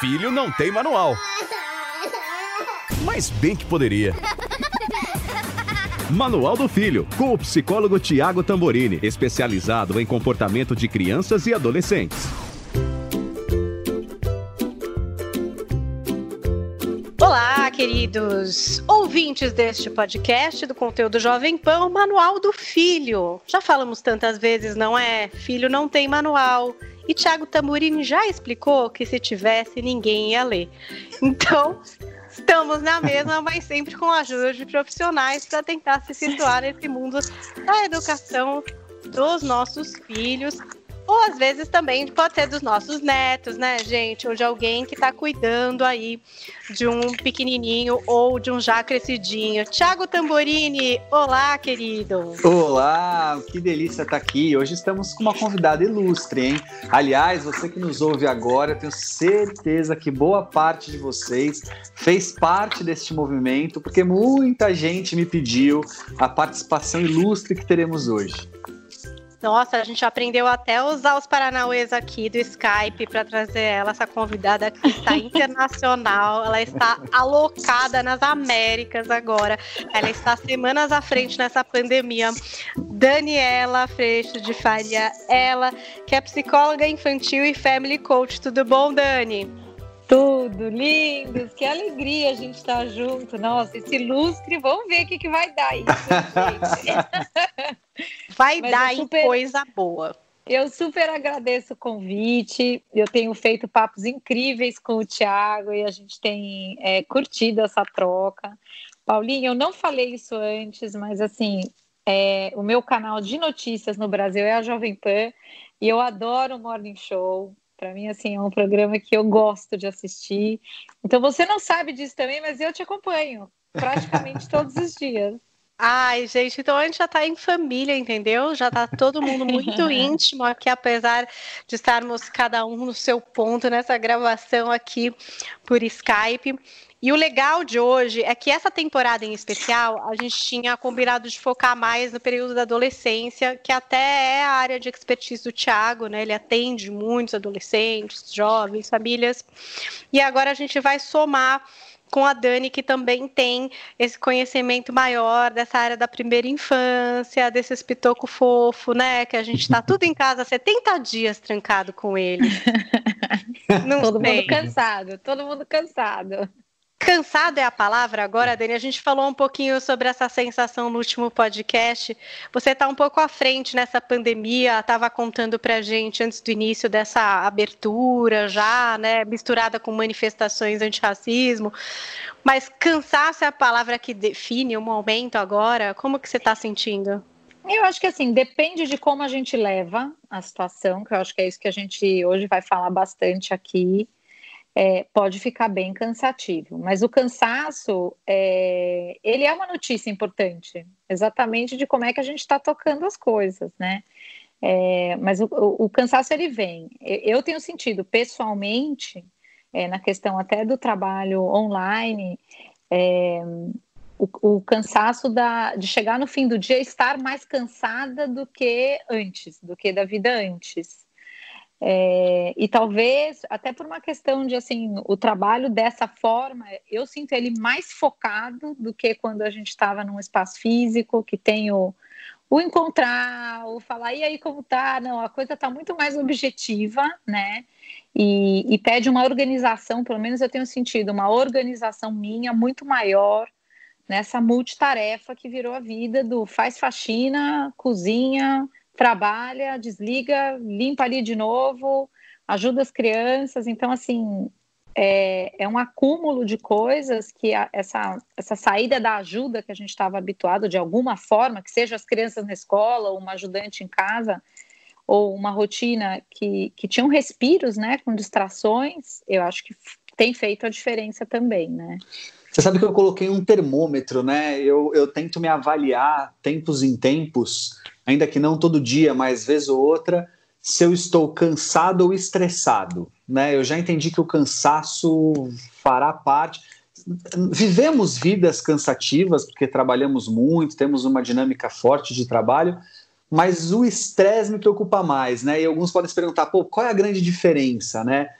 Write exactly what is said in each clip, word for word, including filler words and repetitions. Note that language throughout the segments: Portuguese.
Filho não tem manual, mas bem que poderia. Manual do Filho, com o psicólogo Thiago Tamborini, especializado em comportamento de crianças e adolescentes. Olá, queridos ouvintes deste podcast do conteúdo Jovem Pan, o Manual do Filho. Já falamos tantas vezes, não é? Filho não tem manual. E Thiago Tamborini já explicou que se tivesse, ninguém ia ler. Então, estamos na mesma, mas sempre com a ajuda de profissionais para tentar se situar nesse mundo da educação dos nossos filhos. Ou, às vezes, também pode ser dos nossos netos, né, gente? Ou de alguém que está cuidando aí de um pequenininho ou de um já crescidinho. Thiago Tamborini, olá, querido! Olá, que delícia estar aqui. Hoje estamos com uma convidada ilustre, hein? Aliás, você que nos ouve agora, eu tenho certeza que boa parte de vocês fez parte deste movimento, porque muita gente me pediu a participação ilustre que teremos hoje. Nossa, a gente aprendeu até a usar os paranauês aqui do Skype para trazer ela, essa convidada que está internacional, ela está alocada nas Américas agora, ela está semanas à frente nessa pandemia. Daniela Freixo de Faria, ela que é psicóloga infantil e family coach. Tudo bom, Dani? Tudo, lindos, que alegria a gente estar tá junto. Nossa, esse lustre, vamos ver o que, que vai dar isso, gente. Vai Mas dar super, em coisa boa. Eu super agradeço o convite. Eu tenho feito papos incríveis com o Thiago e a gente tem é, curtido essa troca. Paulinha, eu não falei isso antes, mas assim, é, o meu canal de notícias no Brasil é a Jovem Pan e eu adoro o Morning Show. Para mim, assim, é um programa que eu gosto de assistir. Então, você não sabe disso também, mas eu te acompanho praticamente todos os dias. Ai, gente, então a gente já está em família, entendeu? Já está todo mundo muito íntimo aqui, apesar de estarmos cada um no seu ponto nessa gravação aqui por Skype. E o legal de hoje é que essa temporada em especial, a gente tinha combinado de focar mais no período da adolescência, que até é a área de expertise do Thiago, né? Ele atende muitos adolescentes, jovens, famílias. E agora a gente vai somar com a Dani, que também tem esse conhecimento maior dessa área da primeira infância, desse pitoco fofo, né? Que a gente tá tudo em casa, setenta dias trancado com ele. Não todo sei. mundo cansado, todo mundo cansado. Cansado é a palavra agora, Dani. A gente falou um pouquinho sobre essa sensação no último podcast. Você está um pouco à frente nessa pandemia, estava contando para a gente antes do início dessa abertura já, né, misturada com manifestações antirracismo. Mas cansaço é a palavra que define o momento agora. Como que você está sentindo? Eu acho que assim, depende de como a gente leva a situação, que eu acho que é isso que a gente hoje vai falar bastante aqui. É, pode ficar bem cansativo, mas o cansaço, é, ele é uma notícia importante, exatamente de como é que a gente está tocando as coisas, né? É, mas o, o, o cansaço, ele vem. Eu tenho sentido, pessoalmente, é, na questão até do trabalho online, é, o, o cansaço da, de chegar no fim do dia, estar mais cansada do que antes, do que da vida antes. É, e talvez, até por uma questão de, assim, o trabalho dessa forma, eu sinto ele mais focado do que quando a gente estava num espaço físico, que tem o, o encontrar, o falar, e aí como tá? Não, a coisa tá muito mais objetiva, né? E, e pede uma organização, pelo menos eu tenho sentido, uma organização minha muito maior nessa multitarefa que virou a vida do faz faxina, cozinha, trabalha, desliga, limpa ali de novo, ajuda as crianças. Então, assim, é, é um acúmulo de coisas que a, essa, essa saída da ajuda que a gente estava habituado de alguma forma, que seja as crianças na escola, uma ajudante em casa, ou uma rotina que, que tinham respiros, né, com distrações, eu acho que tem feito a diferença também, né? Você sabe que eu coloquei um termômetro, né? Eu, eu tento me avaliar tempos em tempos, ainda que não todo dia, mas vez ou outra, se eu estou cansado ou estressado, né? Eu já entendi que o cansaço fará parte. Vivemos vidas cansativas, porque trabalhamos muito, temos uma dinâmica forte de trabalho, mas o estresse me preocupa mais, né? E alguns podem se perguntar, pô, qual é a grande diferença, né?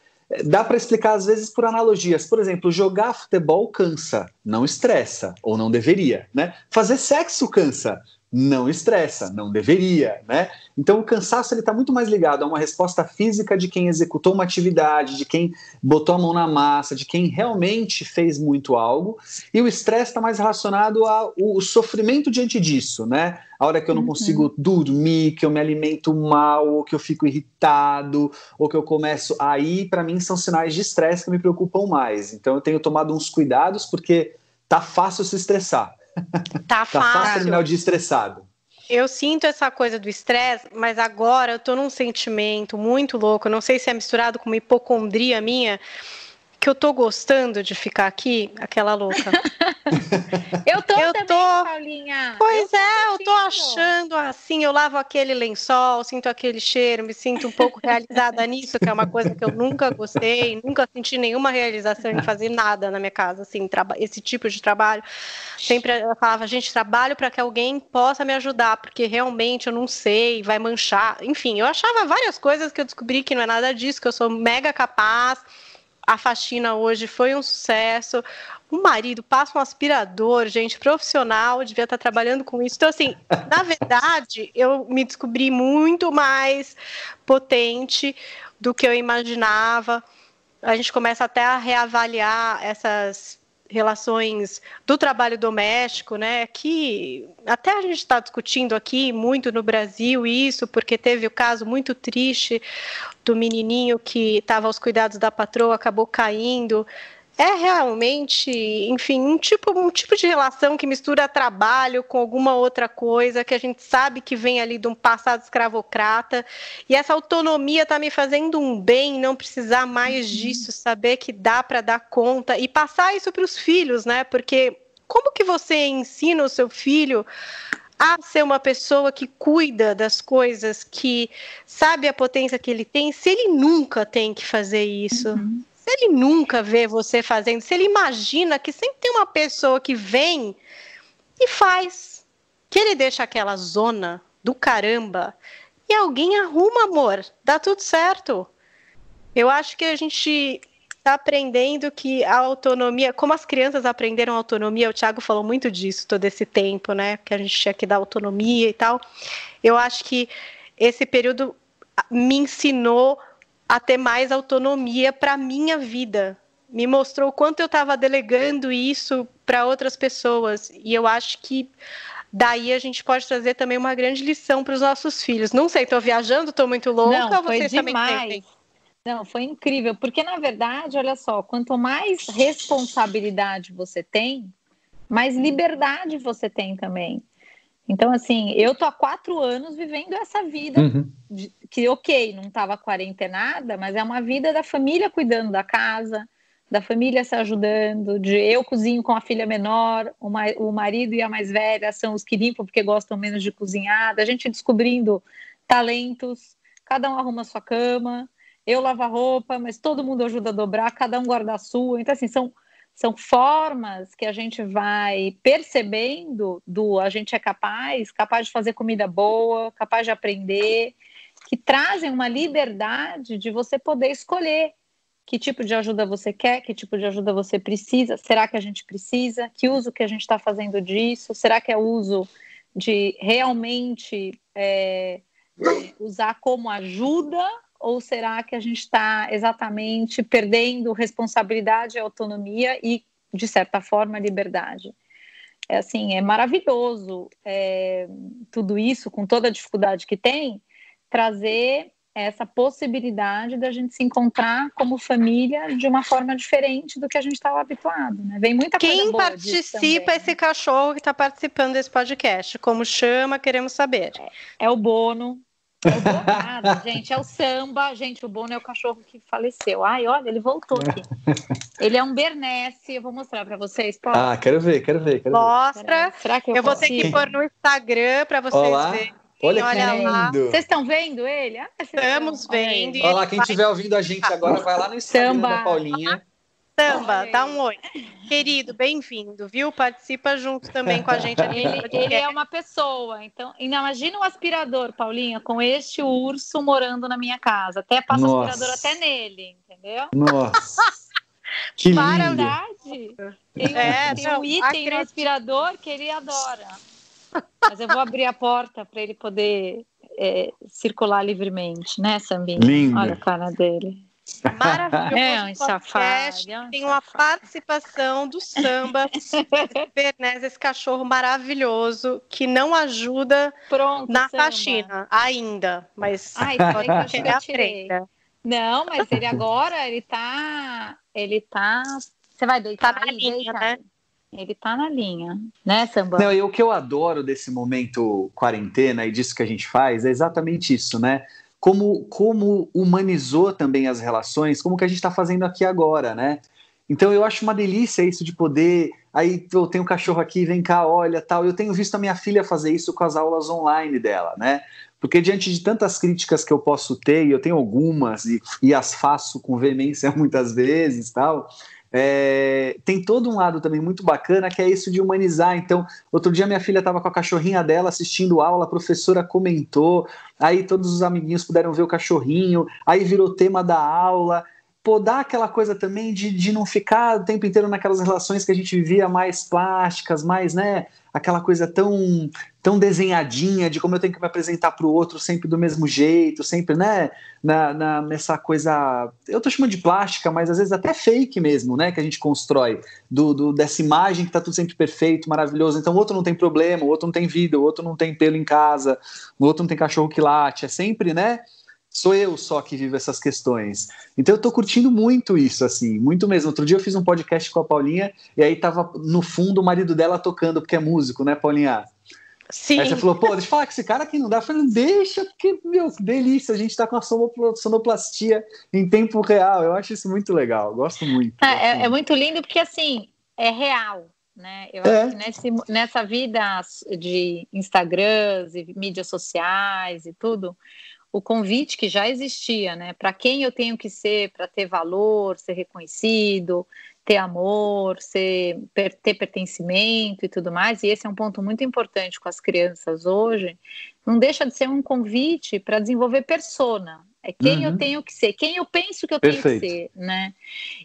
Dá para explicar às vezes por analogias. Por exemplo, jogar futebol cansa, não estressa, ou não deveria, né? Fazer sexo cansa, não estressa, não deveria, né? Então o cansaço ele está muito mais ligado a uma resposta física de quem executou uma atividade, de quem botou a mão na massa, de quem realmente fez muito algo, e o estresse está mais relacionado ao sofrimento diante disso, né? A hora que eu não consigo dormir, que eu me alimento mal, ou que eu fico irritado, ou que eu começo... Aí, para mim, são sinais de estresse que me preocupam mais. Então, eu tenho tomado uns cuidados, porque tá fácil se estressar. Tá, tá fácil. Tá fácil terminar o dia estressado. Eu sinto essa coisa do estresse, mas agora eu tô num sentimento muito louco, não sei se é misturado com uma hipocondria minha, que eu tô gostando de ficar aqui, aquela louca. eu tô eu também, tô... Paulinha. Pois eu é, eu tô achando assim, eu lavo aquele lençol, sinto aquele cheiro, me sinto um pouco realizada nisso, que é uma coisa que eu nunca gostei, nunca senti nenhuma realização em fazer nada na minha casa, assim, traba... esse tipo de trabalho. Sempre eu falava, gente, trabalho para que alguém possa me ajudar, porque realmente eu não sei, vai manchar. Enfim, eu achava várias coisas que eu descobri que não é nada disso, que eu sou mega capaz. A faxina hoje foi um sucesso. O marido passa um aspirador, gente, profissional, devia estar trabalhando com isso. Então, assim, na verdade, eu me descobri muito mais potente do que eu imaginava. A gente começa até a reavaliar essas relações do trabalho doméstico, né? Que até a gente está discutindo aqui muito no Brasil isso, porque teve o caso muito triste do menininho que estava aos cuidados da patroa, acabou caindo. É realmente, enfim, um tipo, um tipo de relação que mistura trabalho com alguma outra coisa que a gente sabe que vem ali de um passado escravocrata, e essa autonomia está me fazendo um bem, não precisar mais disso, saber que dá para dar conta e passar isso para os filhos, né? Porque como que você ensina o seu filho a ser uma pessoa que cuida das coisas, que sabe a potência que ele tem, se ele nunca tem que fazer isso? Uhum. Se ele nunca vê você fazendo, se ele imagina que sempre tem uma pessoa que vem e faz, que ele deixa aquela zona do caramba e alguém arruma, amor, dá tudo certo. Eu acho que a gente está aprendendo que a autonomia, como as crianças aprenderam autonomia, o Thiago falou muito disso todo esse tempo, né? Que a gente tinha que dar autonomia e tal. Eu acho que esse período me ensinou a ter mais autonomia para a minha vida. Me mostrou o quanto eu estava delegando isso para outras pessoas. E eu acho que daí a gente pode trazer também uma grande lição para os nossos filhos. Não sei, estou viajando, estou muito louca. Não, ou vocês também sentem? Não, foi incrível. Porque, na verdade, olha só, quanto mais responsabilidade você tem, mais liberdade você tem também. Então, assim, eu tô há quatro anos vivendo essa vida, uhum. de, que ok, não estava quarentenada, mas é uma vida da família cuidando da casa, da família se ajudando, de eu cozinho com a filha menor, o, ma- o marido e a mais velha são os que limpam porque gostam menos de cozinhar, da gente descobrindo talentos, cada um arruma sua cama, eu lavo a roupa, mas todo mundo ajuda a dobrar, cada um guarda a sua, então assim, são... São formas que a gente vai percebendo do a gente é capaz, capaz de fazer comida boa, capaz de aprender, que trazem uma liberdade de você poder escolher que tipo de ajuda você quer, que tipo de ajuda você precisa, será que a gente precisa, que uso que a gente está fazendo disso, será que é uso de realmente é, usar como ajuda, ou será que a gente está exatamente perdendo responsabilidade, autonomia e, de certa forma, liberdade? É, assim, é maravilhoso é, tudo isso, com toda a dificuldade que tem, trazer essa possibilidade da gente se encontrar como família de uma forma diferente do que a gente estava habituado, né? Vem muita coisa boa. Quem participa, esse cachorro que está participando desse podcast? Como chama? Queremos saber. É, é o Bono. É o Bono nada, gente. É o Samba. Gente, o Bono é o cachorro que faleceu. Ai, olha, ele voltou aqui. Ele é um Bernese. Eu vou mostrar para vocês. Pode? Ah, quero ver, quero ver. Quero Mostra. Ver. Será que eu, eu vou ter que pôr no Instagram para vocês Olá. Verem. Olha, olha que lindo. Vocês estão vendo ele? Ah, estamos vendo. Olha lá, quem estiver ouvindo a gente agora, vai lá no Instagram Samba. Da Paulinha. Samba, dá um oi. Querido, bem-vindo, viu? Participa junto também com a gente. Ali. Ele, ele é uma pessoa. Então, imagina um aspirador, Paulinha, com este urso morando na minha casa. Até passa o aspirador até nele, entendeu? Nossa. Que lindo. Verdade. Tem, é, tem não, um item acredito. No aspirador que ele adora. Mas eu vou abrir a porta para ele poder é, circular livremente, né, Sambinha? Lindo. Olha a cara dele. Maravilhoso. É um podcast, é um tem uma participação do Samba. Esse cachorro maravilhoso que não ajuda Pronto, na Samba. Faxina ainda, mas Ai, que eu tirei. Não, mas ele agora ele tá, ele tá. Você vai deitar tá na linha, deitar. Né? Ele tá na linha, né, Samba? Não, e o que eu adoro desse momento quarentena e disso que a gente faz é exatamente isso, né? Como, como humanizou também as relações, como que a gente tá fazendo aqui agora, né? Então eu acho uma delícia isso de poder... Aí eu tenho um cachorro aqui, vem cá, olha, tal. Eu tenho visto a minha filha fazer isso com as aulas online dela, né? Porque diante de tantas críticas que eu posso ter, e eu tenho algumas, e, e as faço com veemência muitas vezes, tal... É, tem todo um lado também muito bacana que é isso de humanizar. Então, outro dia minha filha estava com a cachorrinha dela assistindo aula, a professora comentou, aí todos os amiguinhos puderam ver o cachorrinho, aí virou tema da aula. Pô, dá aquela coisa também de, de não ficar o tempo inteiro naquelas relações que a gente vivia mais plásticas, mais, né, aquela coisa tão, tão desenhadinha de como eu tenho que me apresentar para o outro sempre do mesmo jeito, sempre, né, na, na, nessa coisa, eu tô chamando de plástica, mas às vezes até fake mesmo, né, que a gente constrói, do, do, dessa imagem que tá tudo sempre perfeito, maravilhoso, então o outro não tem problema, o outro não tem vida, o outro não tem pelo em casa, o outro não tem cachorro que late, é sempre, né, sou eu só que vivo essas questões. Então eu tô curtindo muito isso, assim, muito mesmo. Outro dia eu fiz um podcast com a Paulinha e aí tava no fundo o marido dela tocando, porque é músico, né, Paulinha? Sim. Aí você falou, pô, deixa eu falar com esse cara aqui, não dá. Eu falei, deixa, porque, meu, que delícia, a gente tá com a sonoplastia em tempo real. Eu acho isso muito legal, gosto muito. Ah, gosto é, muito. É muito lindo porque, assim, é real, né? Eu é. acho que nesse, nessa vida de Instagrams e mídias sociais e tudo... o convite que já existia, né? Para quem eu tenho que ser, para ter valor, ser reconhecido, ter amor, ser, ter pertencimento e tudo mais, e esse é um ponto muito importante com as crianças hoje, não deixa de ser um convite para desenvolver persona, é quem uhum. eu tenho que ser, quem eu penso que eu Perfeito. Tenho que ser, né?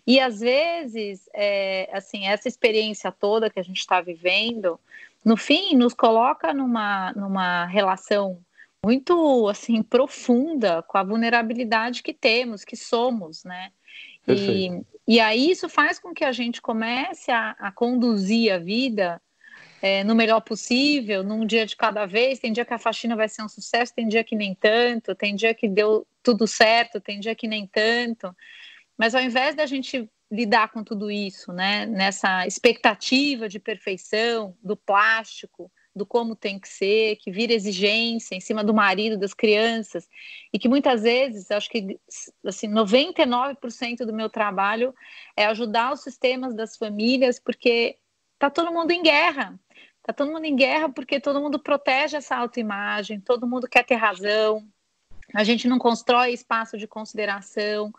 E às vezes, é, assim, essa experiência toda que a gente está vivendo, no fim, nos coloca numa, numa relação muito, assim, profunda com a vulnerabilidade que temos, que somos, né? E, e aí isso faz com que a gente comece a, a conduzir a vida é, no melhor possível, num dia de cada vez. Tem dia que a faxina vai ser um sucesso, tem dia que nem tanto, tem dia que deu tudo certo, tem dia que nem tanto. Mas ao invés da gente lidar com tudo isso, né? Nessa expectativa de perfeição, do plástico, do como tem que ser, que vira exigência em cima do marido, das crianças, e que muitas vezes, acho que assim, noventa e nove por cento do meu trabalho é ajudar os sistemas das famílias, porque está todo mundo em guerra, está todo mundo em guerra porque todo mundo protege essa autoimagem, todo mundo quer ter razão, a gente não constrói espaço de consideração,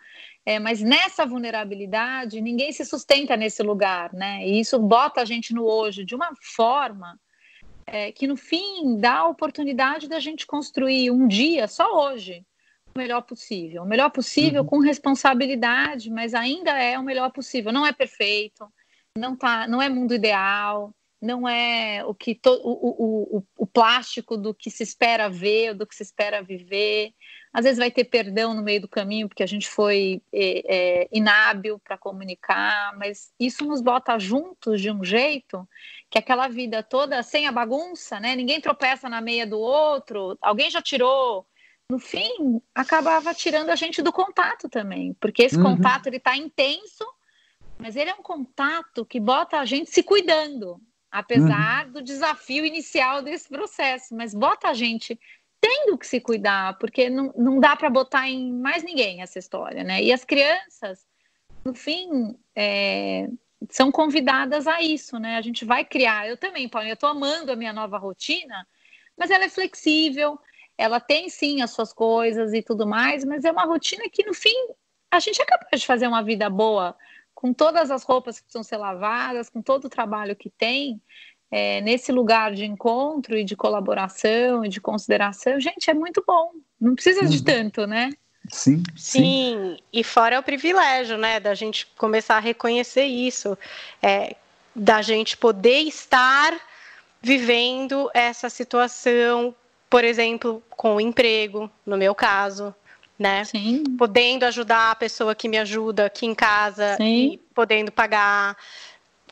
é, mas nessa vulnerabilidade, ninguém se sustenta nesse lugar, né? E isso bota a gente no hoje de uma forma... É, que no fim dá a oportunidade da gente construir um dia, só hoje, o melhor possível. O melhor possível uhum. com responsabilidade, mas ainda é o melhor possível. Não é perfeito, não, tá, não é mundo ideal, não é o, que to, o, o, o plástico do que se espera ver, do que se espera viver. Às vezes vai ter perdão no meio do caminho, porque a gente foi é, é, inábil para comunicar, mas isso nos bota juntos de um jeito que aquela vida toda, sem a bagunça, né? Ninguém tropeça na meia do outro, alguém já tirou. No fim, acabava tirando a gente do contato também, porque esse uhum. contato está intenso, mas ele é um contato que bota a gente se cuidando, apesar uhum. do desafio inicial desse processo, mas bota a gente tendo que se cuidar, porque não, não dá para botar em mais ninguém essa história, né? E as crianças, no fim, é, são convidadas a isso, né? A gente vai criar, eu também, Paulinha, eu estou amando a minha nova rotina, mas ela é flexível, ela tem sim as suas coisas e tudo mais, mas é uma rotina que, no fim, a gente é capaz de fazer uma vida boa, com todas as roupas que precisam ser lavadas, com todo o trabalho que tem, é, nesse lugar de encontro e de colaboração e de consideração, gente, é muito bom. Não precisa de uhum. tanto, né? Sim, sim. Sim, e fora é o privilégio, né, da gente começar a reconhecer isso, é, da gente poder estar vivendo essa situação, por exemplo, com o emprego, no meu caso, né? Sim. Podendo ajudar a pessoa que me ajuda aqui em casa, sim. e podendo pagar,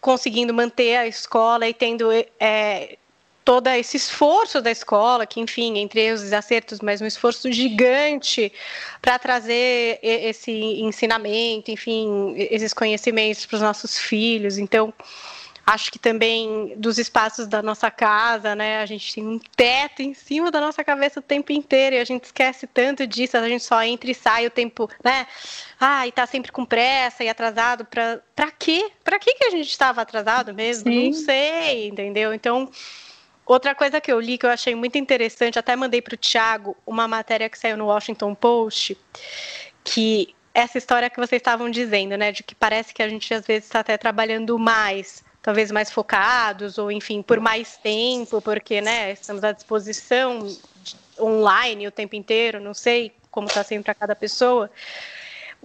conseguindo manter a escola e tendo é, todo esse esforço da escola, que enfim, entre os desacertos, mas um esforço gigante para trazer esse ensinamento, enfim, esses conhecimentos para os nossos filhos. Então, acho que também dos espaços da nossa casa, né? A gente tem um teto em cima da nossa cabeça o tempo inteiro e a gente esquece tanto disso, a gente só entra e sai o tempo, né? Ah, e tá sempre com pressa e atrasado. Pra, pra quê? Pra quê que a gente estava atrasado mesmo? Sim. Não sei, entendeu? Então, outra coisa que eu li que eu achei muito interessante, até mandei pro Thiago uma matéria que saiu no Washington Post, que essa história que vocês estavam dizendo, né? De que parece que a gente às vezes está até trabalhando mais, talvez mais focados, ou enfim, por mais tempo, porque, né, estamos à disposição online o tempo inteiro, não sei como está sendo para cada pessoa.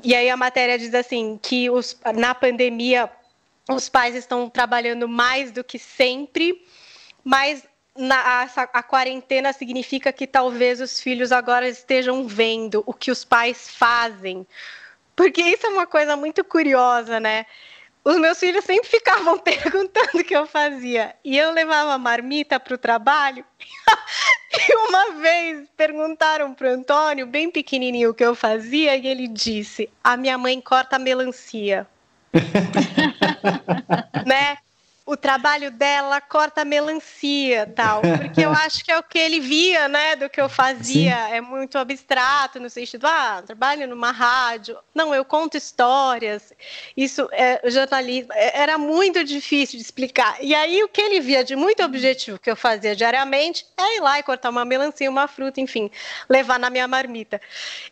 E aí a matéria diz assim, que os, na pandemia os pais estão trabalhando mais do que sempre, mas na, a, a quarentena significa que talvez os filhos agora estejam vendo o que os pais fazem, porque isso é uma coisa muito curiosa, né? Os meus filhos sempre ficavam perguntando o que eu fazia. E eu levava a marmita para o trabalho. E uma vez perguntaram para o Antônio, bem pequenininho, o que eu fazia. E ele disse, a minha mãe corta melancia. Né? O trabalho dela corta melancia, tal. Porque eu acho que é o que ele via, né, do que eu fazia. Sim. É muito abstrato, no sentido, ah, trabalho numa rádio. Não, eu conto histórias. Isso, é, jornalismo, era muito difícil de explicar. E aí, o que ele via de muito objetivo que eu fazia diariamente é ir lá e cortar uma melancia, uma fruta, enfim, levar na minha marmita.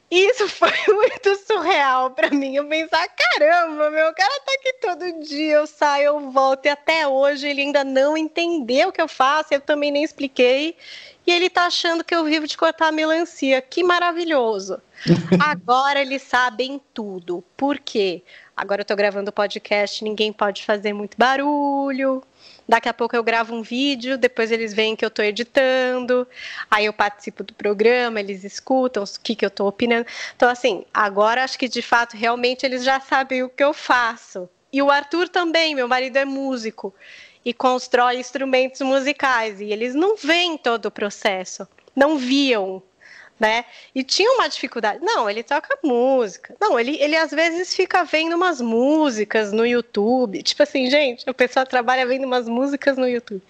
Isso foi muito surreal para mim. Eu pensar, caramba, meu cara tá aqui todo dia, eu saio, eu volto, e até hoje ele ainda não entendeu o que eu faço, eu também nem expliquei, e ele tá achando que eu vivo de cortar melancia. Que maravilhoso. Agora eles sabem tudo. Por quê? Agora eu tô gravando podcast, ninguém pode fazer muito barulho. Daqui a pouco eu gravo um vídeo, depois eles veem que eu tô editando, aí eu participo do programa, eles escutam o que que eu tô opinando. Então assim, agora acho que de fato realmente eles já sabem o que eu faço. E o Arthur também, meu marido é músico e constrói instrumentos musicais. E eles não veem todo o processo, não viam, né? E tinha uma dificuldade. Não, ele toca música. Não, ele, ele às vezes fica vendo umas músicas no YouTube. Tipo assim, gente, a pessoa trabalha vendo umas músicas no YouTube.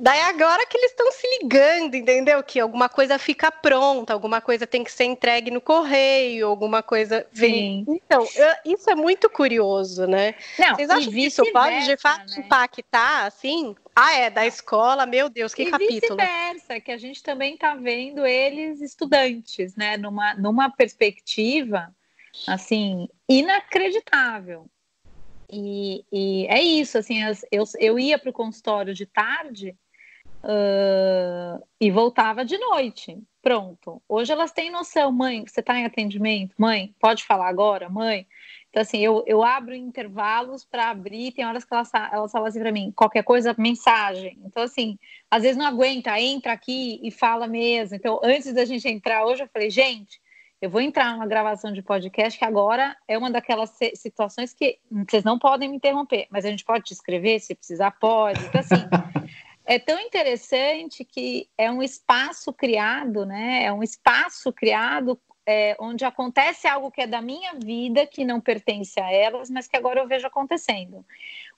Daí agora que eles estão se ligando, entendeu? Que alguma coisa fica pronta, alguma coisa tem que ser entregue no correio, alguma coisa vem. Sim. Então, eu, isso é muito curioso, né? Não, vocês acham que isso pode de fato, né, impactar, assim? Ah, é, da escola, meu Deus, que e capítulo. E vice-versa, que a gente também está vendo eles estudantes, né? Numa, numa perspectiva, assim, inacreditável. E, e é isso, assim, eu, eu ia para o consultório de tarde. uh, e voltava de noite. Pronto. Hoje elas têm noção. Mãe, você está em atendimento? Mãe, pode falar agora? Mãe? Então, assim, eu, eu abro intervalos para abrir. Tem horas que elas, elas falam assim para mim, qualquer coisa, mensagem. Então, assim, às vezes não aguenta, entra aqui e fala mesmo. Então, antes da gente entrar hoje, eu falei, gente, eu vou entrar numa gravação de podcast que agora é uma daquelas situações que vocês não podem me interromper, mas a gente pode te escrever, se precisar, pode. Então, assim, é tão interessante que é um espaço criado, né? É um espaço criado É, onde acontece algo que é da minha vida, que não pertence a elas, mas que agora eu vejo acontecendo.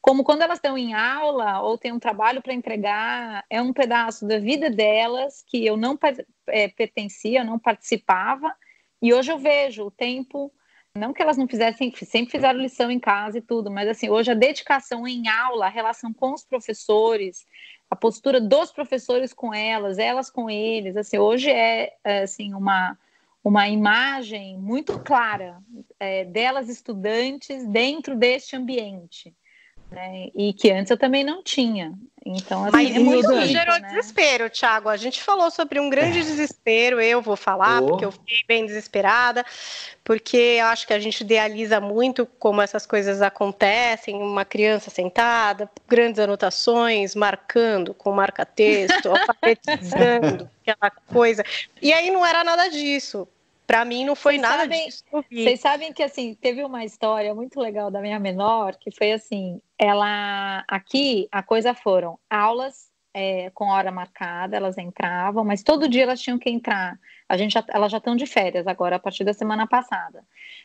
Como quando elas estão em aula ou têm um trabalho para entregar, é um pedaço da vida delas que eu não é, pertencia, eu não participava, e hoje eu vejo o tempo, não que elas não fizessem, sempre fizeram lição em casa e tudo, mas assim, hoje a dedicação em aula, a relação com os professores, a postura dos professores com elas, elas com eles, assim, hoje é, é assim, uma... uma imagem muito clara é, delas estudantes dentro deste ambiente, né? E que antes eu também não tinha. Então, assim, mas é muito rico, gerou, né? Desespero, Thiago. A gente falou sobre um grande desespero, eu vou falar, oh. porque eu fiquei bem desesperada, porque eu acho que a gente idealiza muito como essas coisas acontecem, uma criança sentada, grandes anotações, marcando com marca-texto, alfabetizando, aquela coisa. E aí não era nada disso. Para mim não foi vocês nada sabem, disso. Vocês sabem que, assim, teve uma história muito legal da minha menor, que foi assim, ela, aqui, a coisa foram aulas é, com hora marcada, elas entravam, mas todo dia elas tinham que entrar. A gente já, elas já estão de férias agora, a partir da semana passada.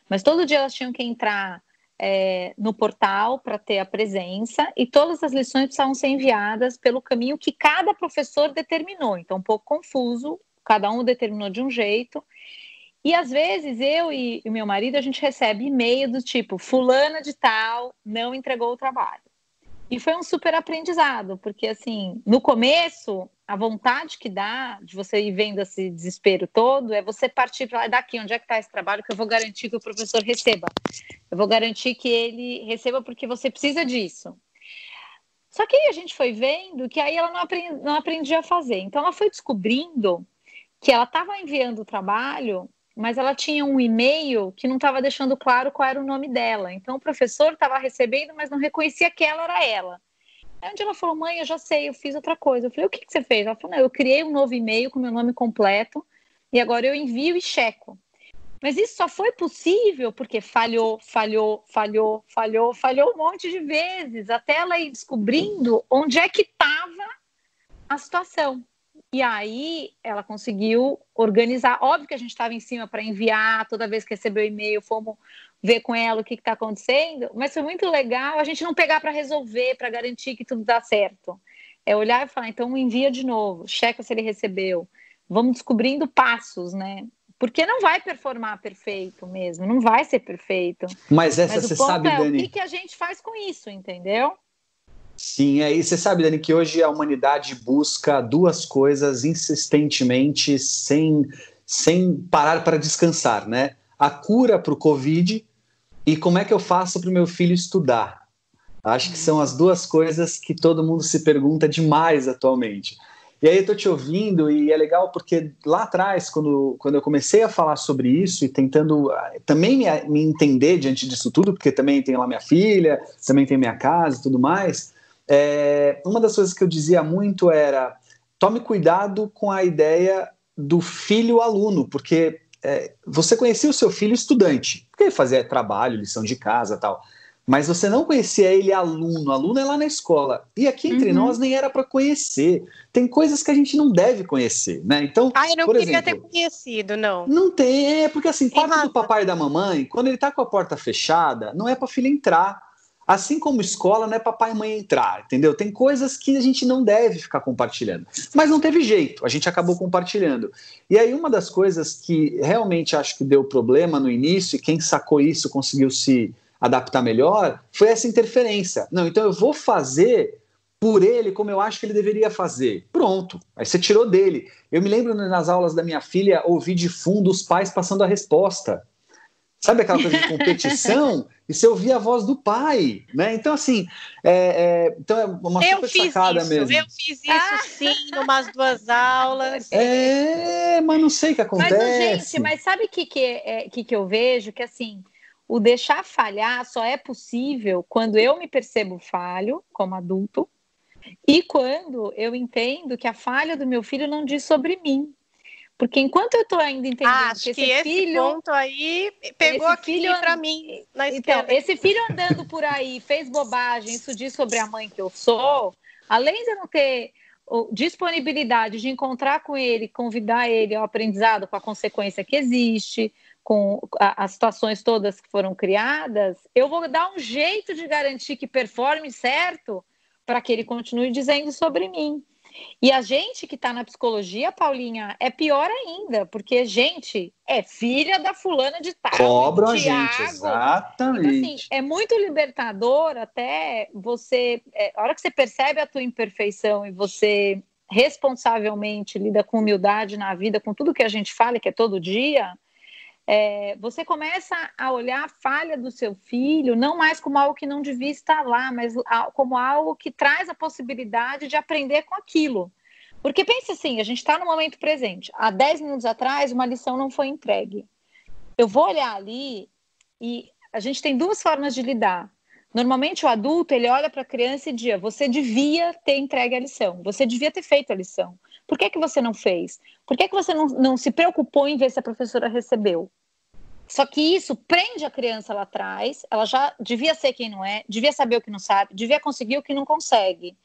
Mas todo dia elas tinham que entrar é, no portal para ter a presença, e todas as lições precisavam ser enviadas pelo caminho que cada professor determinou. Então, um pouco confuso, cada um determinou de um jeito. E às vezes eu e o meu marido, a gente recebe e-mail do tipo, fulana de tal não entregou o trabalho. E foi um super aprendizado, porque assim, no começo, a vontade que dá de você ir vendo esse desespero todo, é você partir para lá, daqui, onde é que está esse trabalho, que eu vou garantir que o professor receba. Eu vou garantir que ele receba porque você precisa disso. Só que aí a gente foi vendo que aí ela não, aprend... não aprendia a fazer. Então ela foi descobrindo que ela estava enviando o trabalho, mas ela tinha um e-mail que não estava deixando claro qual era o nome dela. Então, o professor estava recebendo, mas não reconhecia que ela era ela. Aí, onde ela falou, mãe, eu já sei, eu fiz outra coisa. Eu falei, o que, que você fez? Ela falou, não, eu criei um novo e-mail com meu nome completo e agora eu envio e checo. Mas isso só foi possível porque falhou, falhou, falhou, falhou, falhou um monte de vezes, até ela ir descobrindo onde é que estava a situação. E aí ela conseguiu organizar. Óbvio que a gente estava em cima para enviar, toda vez que recebeu e-mail, fomos ver com ela o que está acontecendo, mas foi muito legal a gente não pegar para resolver, para garantir que tudo dá certo. É olhar e falar, então envia de novo, checa se ele recebeu. Vamos descobrindo passos, né? Porque não vai performar perfeito mesmo, não vai ser perfeito. Mas essa mas você sabe, é, Dani. O que, que a gente faz com isso, entendeu? Sim, é, e você sabe, Dani, que hoje a humanidade busca duas coisas insistentemente, sem, sem parar para descansar, né? A cura para o Covid e como é que eu faço para o meu filho estudar. Acho que são as duas coisas que todo mundo se pergunta demais atualmente. E aí eu estou te ouvindo e é legal porque lá atrás, quando, quando eu comecei a falar sobre isso e tentando também me, me entender diante disso tudo, porque também tem lá minha filha, também tem minha casa e tudo mais... É, uma das coisas que eu dizia muito era tome cuidado com a ideia do filho-aluno, porque é, você conhecia o seu filho estudante, porque ele fazia trabalho, lição de casa e tal, mas você não conhecia ele aluno, aluno é lá na escola, e aqui entre uhum. nós nem era para conhecer, tem coisas que a gente não deve conhecer, né? Então, ah, eu não por queria exemplo, ter conhecido, não. Não tem, é porque assim, quarto do papai e da mamãe, quando ele tá com a porta fechada, não é para filho entrar. Assim como escola, não é papai e mãe entrar, entendeu? Tem coisas que a gente não deve ficar compartilhando. Mas não teve jeito, a gente acabou compartilhando. E aí uma das coisas que realmente acho que deu problema no início, e quem sacou isso conseguiu se adaptar melhor, foi essa interferência. Não, então eu vou fazer por ele como eu acho que ele deveria fazer. Pronto, aí você tirou dele. Eu me lembro nas aulas da minha filha, ouvi de fundo os pais passando a resposta. Sabe aquela coisa de competição? Isso eu vi a voz do pai, né? Então, assim, é, é, então é uma eu super fiz sacada isso, mesmo. Eu fiz isso, ah. sim, numas duas aulas. É, mas não sei o que acontece. Mas, gente, mas sabe o que, que, é, que, que eu vejo? Que, assim, o deixar falhar só é possível quando eu me percebo falho, como adulto, e quando eu entendo que a falha do meu filho não diz sobre mim. Porque enquanto eu estou ainda entendendo Acho que esse que esse filho, ponto aí pegou aqui and... para mim na esquerda. Então, esse filho andando por aí fez bobagem, isso diz sobre a mãe que eu sou, além de eu não ter disponibilidade de encontrar com ele, convidar ele ao aprendizado com a consequência que existe, com a, as situações todas que foram criadas, eu vou dar um jeito de garantir que performe certo para que ele continue dizendo sobre mim. E a gente que está na psicologia, Paulinha, é pior ainda, porque, gente, é filha da fulana de tal. Cobra a gente, exatamente. Então, assim, é muito libertador até você... É, a hora que você percebe a tua imperfeição e você responsavelmente lida com humildade na vida, com tudo que a gente fala, que é todo dia, é, você começa a olhar a falha do seu filho, não mais como algo que não devia estar lá, mas como algo que traz a possibilidade de aprender com aquilo. Porque pensa assim, a gente está no momento presente. Há dez minutos atrás, uma lição não foi entregue. Eu vou olhar ali e a gente tem duas formas de lidar. Normalmente o adulto, ele olha para a criança e diz, você devia ter entregue a lição, você devia ter feito a lição. Por que que você não fez? Por que que você não, não se preocupou em ver se a professora recebeu? Só que isso prende a criança lá atrás, ela já devia ser quem não é, devia saber o que não sabe, devia conseguir o que não consegue.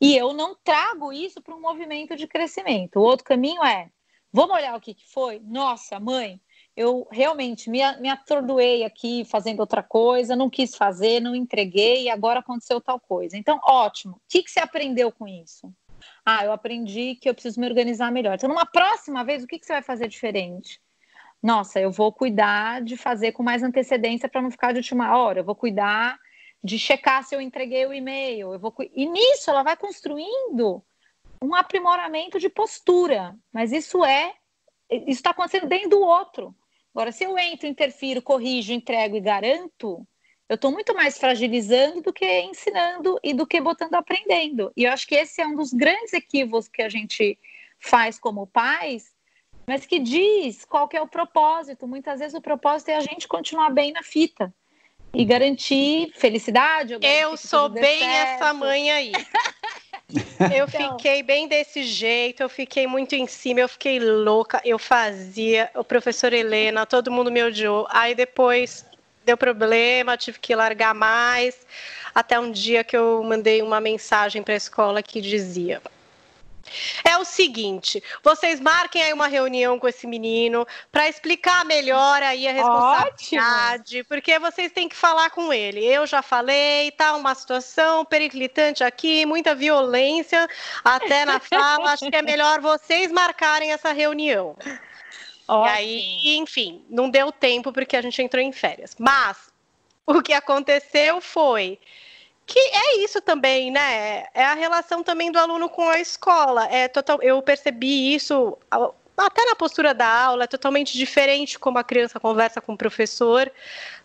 E eu não trago isso para um movimento de crescimento. O outro caminho é, vamos olhar o que que foi? Nossa, mãe, eu realmente me, me atordoei aqui fazendo outra coisa, não quis fazer, não entreguei, e agora aconteceu tal coisa. Então, ótimo. O que que você aprendeu com isso? Ah, eu aprendi que eu preciso me organizar melhor. Então, numa próxima vez, o que que você vai fazer diferente? Nossa, eu vou cuidar de fazer com mais antecedência para não ficar de última hora. Eu vou cuidar de checar se eu entreguei o e-mail. Eu vou cu... E nisso ela vai construindo um aprimoramento de postura. Mas isso é... Isso está acontecendo dentro do outro. Agora, se eu entro, interfiro, corrijo, entrego e garanto... Eu estou muito mais fragilizando do que ensinando e do que botando aprendendo. E eu acho que esse é um dos grandes equívocos que a gente faz como pais, mas que diz qual que é o propósito. Muitas vezes o propósito é a gente continuar bem na fita e garantir felicidade. Eu, eu sou bem essa mãe aí. Eu então... fiquei bem desse jeito, eu fiquei muito em cima, eu fiquei louca, eu fazia, o professor Helena, todo mundo me odiou. Aí depois... deu problema, tive que largar mais, até um dia que eu mandei uma mensagem para a escola que dizia, é o seguinte, vocês marquem aí uma reunião com esse menino para explicar melhor aí a responsabilidade, ótimo, porque vocês têm que falar com ele, eu já falei, tá uma situação periclitante aqui, muita violência até na fala, acho que é melhor vocês marcarem essa reunião. Oh, e aí, enfim, não deu tempo porque a gente entrou em férias. Mas o que aconteceu foi que é isso também, né? É a relação também do aluno com a escola. É total, eu percebi isso até na postura da aula, é totalmente diferente como a criança conversa com o professor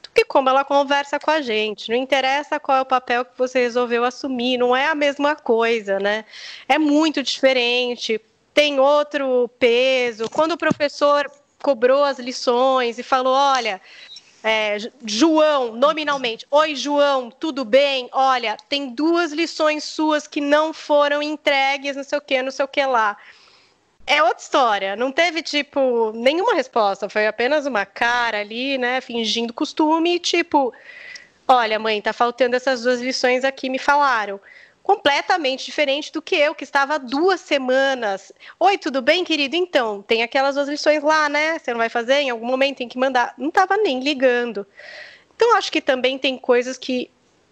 do que como ela conversa com a gente. Não interessa qual é o papel que você resolveu assumir, não é a mesma coisa, né? É muito diferente. Tem outro peso. Quando o professor cobrou as lições e falou, olha, é, João, nominalmente, oi, João, tudo bem? Olha, tem duas lições suas que não foram entregues, não sei o que, não sei o que lá. É outra história. Não teve, tipo, nenhuma resposta. Foi apenas uma cara ali, né, fingindo costume, tipo, olha, mãe, tá faltando essas duas lições aqui, me falaram. Completamente diferente do que eu, que estava há duas semanas. Oi, tudo bem, querido? Então, tem aquelas duas lições lá, né? Você não vai fazer? Em algum momento tem que mandar. Não estava nem ligando. Então, acho que também tem coisas que,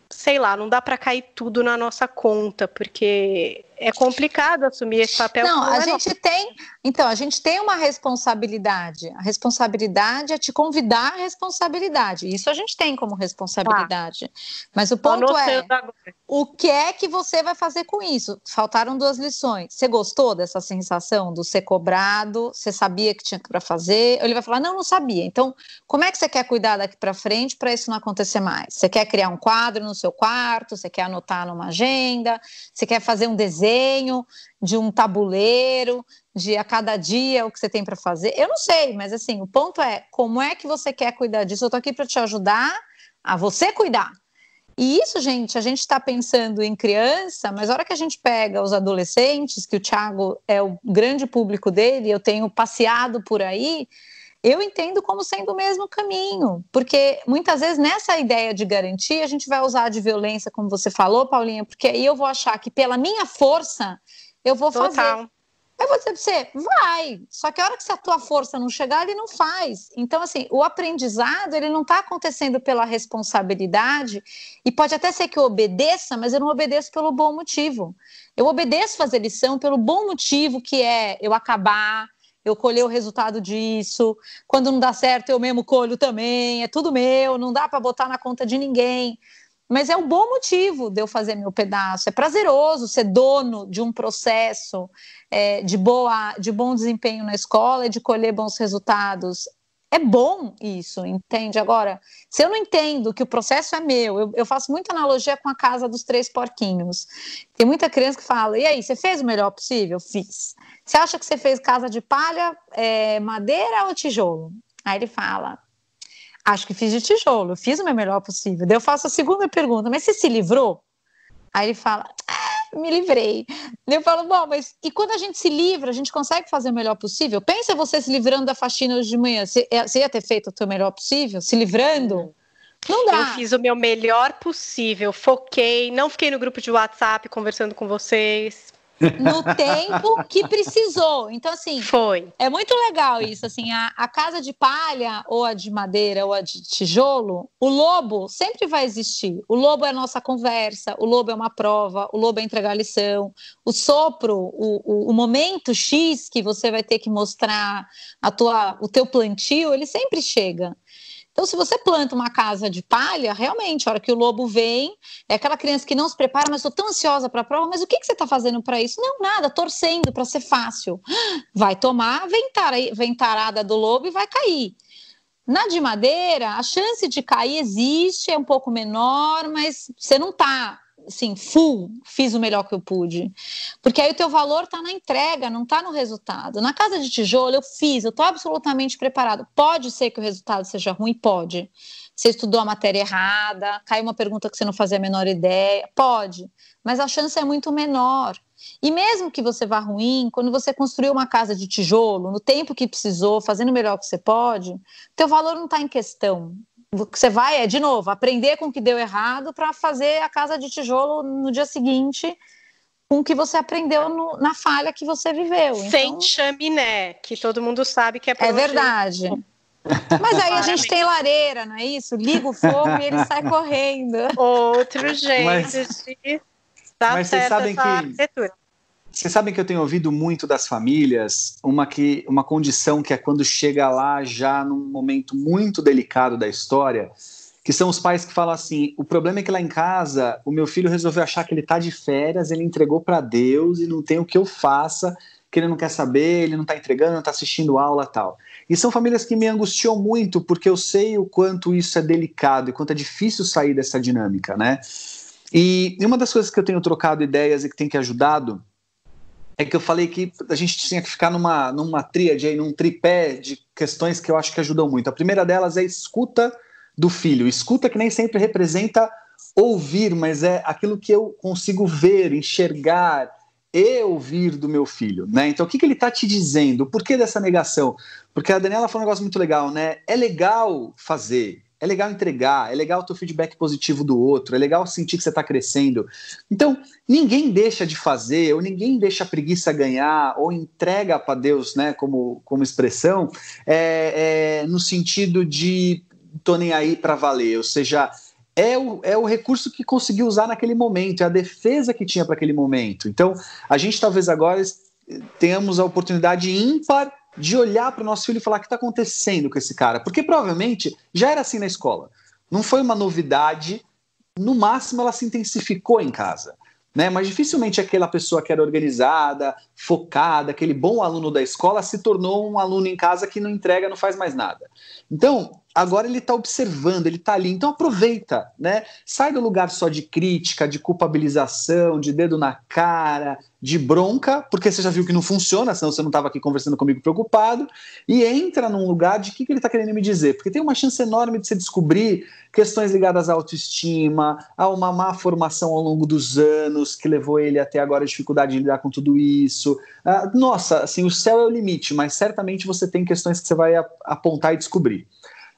sei lá, não dá para cair tudo na nossa conta, porque é complicado assumir esse papel. Não, a gente tem, então, a gente tem uma responsabilidade. A responsabilidade é te convidar à responsabilidade. Isso a gente tem como responsabilidade. Tá. Mas o ponto é, agora, o que é que você vai fazer com isso? Faltaram duas lições. Você gostou dessa sensação do ser cobrado? Você sabia que tinha para fazer? Ou ele vai falar, não, não sabia. Então, como é que você quer cuidar daqui para frente para isso não acontecer mais? Você quer criar um quadro no seu quarto? Você quer anotar numa agenda? Você quer fazer um desenho de um tabuleiro, de a cada dia o que você tem para fazer? Eu não sei, mas assim, o ponto é, como é que você quer cuidar disso? Eu tô aqui para te ajudar a você cuidar. E isso, gente, a gente está pensando em criança, mas a hora que a gente pega os adolescentes, que o Thiago é o grande público dele, eu tenho passeado por aí, eu entendo como sendo o mesmo caminho, porque muitas vezes nessa ideia de garantia a gente vai usar de violência, como você falou, Paulinha, porque aí eu vou achar que pela minha força eu vou fazer. Total. Eu vou dizer para você, vai, só que a hora que a tua força não chegar, ele não faz. Então, assim, o aprendizado, ele não está acontecendo pela responsabilidade, e pode até ser que eu obedeça, mas eu não obedeço pelo bom motivo. Eu obedeço fazer lição pelo bom motivo, que é eu acabar, eu colher o resultado disso, quando não dá certo eu mesmo colho também, é tudo meu, não dá para botar na conta de ninguém. Mas é um bom motivo de eu fazer meu pedaço, é prazeroso ser dono de um processo é, de, boa, de bom desempenho na escola e de colher bons resultados. É bom isso, entende? Agora, se eu não entendo que o processo é meu, eu, eu faço muita analogia com a casa dos três porquinhos. Tem muita criança que fala, e aí, você fez o melhor possível? Fiz. Você acha que você fez casa de palha, é, madeira ou tijolo? Aí ele fala, acho que fiz de tijolo, fiz o meu melhor possível. Daí eu faço a segunda pergunta, mas você se livrou? Aí ele fala, ah, me livrei. Eu falo, bom, mas e quando a gente se livra, a gente consegue fazer o melhor possível? Pensa você se livrando da faxina hoje de manhã, você ia ter feito o teu melhor possível? Se livrando? Não dá. Eu fiz o meu melhor possível, foquei, não fiquei no grupo de WhatsApp conversando com vocês. No tempo que precisou. Então, assim, foi. É muito legal isso. Assim, a, a casa de palha, ou a de madeira, ou a de tijolo, o lobo sempre vai existir. O lobo é a nossa conversa, o lobo é uma prova, o lobo é entregar lição, o sopro, o, o, o momento X que você vai ter que mostrar a tua, o teu plantio, ele sempre chega. Então, se você planta uma casa de palha, realmente, a hora que o lobo vem, é aquela criança que não se prepara, mas estou tão ansiosa para a prova, mas o que, que você está fazendo para isso? Não, nada, torcendo para ser fácil. Vai tomar a ventarada do lobo e vai cair. Na de madeira, a chance de cair existe, é um pouco menor, mas você não está, assim, full, fiz o melhor que eu pude. Porque aí o teu valor está na entrega, não está no resultado. Na casa de tijolo, eu fiz, eu estou absolutamente preparado. Pode ser que o resultado seja ruim? Pode. Você estudou a matéria errada, caiu uma pergunta que você não fazia a menor ideia? Pode. Mas a chance é muito menor. E mesmo que você vá ruim, quando você construiu uma casa de tijolo, no tempo que precisou, fazendo o melhor que você pode, teu valor não está em questão. O que você vai é, de novo, aprender com o que deu errado para fazer a casa de tijolo no dia seguinte com o que você aprendeu no, na falha que você viveu. Então, sem chaminé, que todo mundo sabe que é para. É verdade. Mas aí a gente tem lareira, não é isso? Liga o fogo e ele sai correndo. Outro jeito mas, de dar mas certo vocês sabem essa que, arquitetura. Vocês sabem que eu tenho ouvido muito das famílias uma, que, uma condição que é quando chega lá já num momento muito delicado da história, que são os pais que falam assim, o problema é que lá em casa o meu filho resolveu achar que ele está de férias, ele entregou para Deus e não tem o que eu faça, que ele não quer saber, ele não está entregando, não está assistindo aula e tal. E são famílias que me angustiam muito, porque eu sei o quanto isso é delicado e quanto é difícil sair dessa dinâmica, né? E uma das coisas que eu tenho trocado ideias e que tem que ajudado é que eu falei que a gente tinha que ficar numa, numa tríade, aí, num tripé de questões que eu acho que ajudam muito. A primeira delas é a escuta do filho. Escuta que nem sempre representa ouvir, mas é aquilo que eu consigo ver, enxergar e ouvir do meu filho, né? Então, o que, que ele está te dizendo? Por que dessa negação? Porque a Daniela falou um negócio muito legal, né? É legal fazer, é legal entregar, é legal ter o feedback positivo do outro, é legal sentir que você está crescendo. Então, ninguém deixa de fazer, ou ninguém deixa a preguiça ganhar, ou entrega para Deus, né, como, como expressão, é, é, no sentido de tô nem aí para valer, ou seja, é o, é o recurso que conseguiu usar naquele momento, é a defesa que tinha para aquele momento. Então, a gente talvez agora tenhamos a oportunidade ímpar de olhar para o nosso filho e falar o que está acontecendo com esse cara. Porque provavelmente já era assim na escola. Não foi uma novidade, no máximo ela se intensificou em casa. Né? Mas dificilmente aquela pessoa que era organizada, focada, aquele bom aluno da escola se tornou um aluno em casa que não entrega, não faz mais nada. Então, agora ele está observando, ele está ali. Então aproveita, né? Sai do lugar só de crítica, de culpabilização, de dedo na cara, de bronca, porque você já viu que não funciona, senão você não estava aqui conversando comigo preocupado, e entra num lugar de o que, que ele está querendo me dizer. Porque tem uma chance enorme de você descobrir questões ligadas à autoestima, a uma má formação ao longo dos anos, que levou ele até agora a dificuldade de lidar com tudo isso. Ah, nossa, assim, o céu é o limite, mas certamente você tem questões que você vai apontar e descobrir.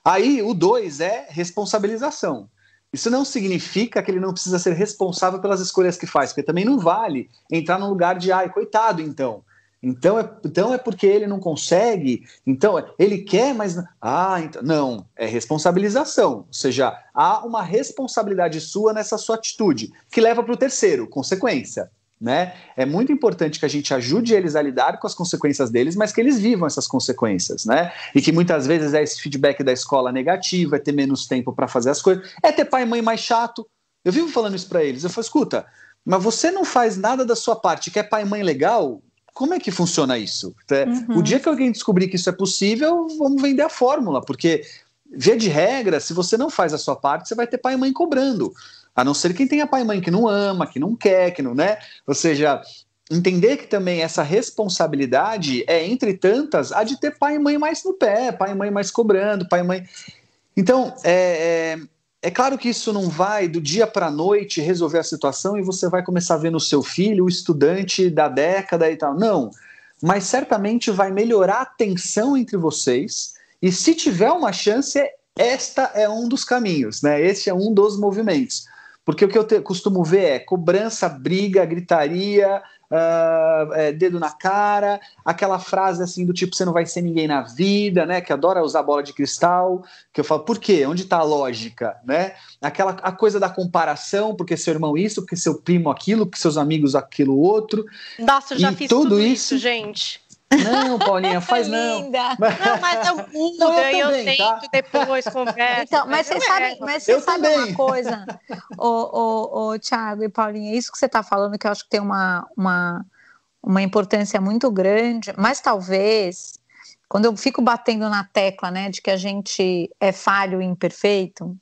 Aí o dois é responsabilização. Isso não significa que ele não precisa ser responsável pelas escolhas que faz, porque também não vale entrar num lugar de, ai, coitado, então. Então é, então é porque ele não consegue, então é, ele quer, mas... Ah, então, não, é responsabilização. Ou seja, há uma responsabilidade sua nessa sua atitude, que leva para o terceiro, consequência. Né? É muito importante que a gente ajude eles a lidar com as consequências deles, mas que eles vivam essas consequências, né? E que muitas vezes é esse feedback da escola negativo, é ter menos tempo para fazer as coisas, é ter pai e mãe mais chato. Eu vivo falando isso para eles, eu falo, escuta, mas você não faz nada da sua parte, quer pai e mãe legal? Como é que funciona isso? Uhum. O dia que alguém descobrir que isso é possível, vamos vender a fórmula, porque via de regra, se você não faz a sua parte, você vai ter pai e mãe cobrando. A não ser quem tenha pai e mãe que não ama, que não quer, que não, né? Ou seja, entender que também essa responsabilidade é, entre tantas, a de ter pai e mãe mais no pé, pai e mãe mais cobrando, pai e mãe... Então, é, é, é claro que isso não vai do dia para a noite resolver a situação e você vai começar a ver no seu filho o estudante da década e tal. Não, mas certamente vai melhorar a tensão entre vocês e se tiver uma chance, esta é um dos caminhos, né? Este é um dos movimentos. Porque o que eu te, costumo ver é cobrança, briga, gritaria, uh, é, dedo na cara, aquela frase assim do tipo, você não vai ser ninguém na vida, né? Que adora usar bola de cristal, que eu falo, por quê? Onde está a lógica, né? Aquela, a coisa da comparação, porque seu irmão isso, porque seu primo aquilo, porque seus amigos aquilo outro. Nossa, eu já e fiz tudo, tudo isso, isso, gente. Não, Paulinha, faz não. Linda. Não, mas eu mudo, não, eu, eu também, tento, tá? Depois conversa. Então, mas você sabe, mas você sabe uma coisa, ô, ô, ô, Thiago e Paulinha, isso que você está falando, que eu acho que tem uma, uma, uma importância muito grande, mas talvez, quando eu fico batendo na tecla, né, de que a gente é falho e imperfeito,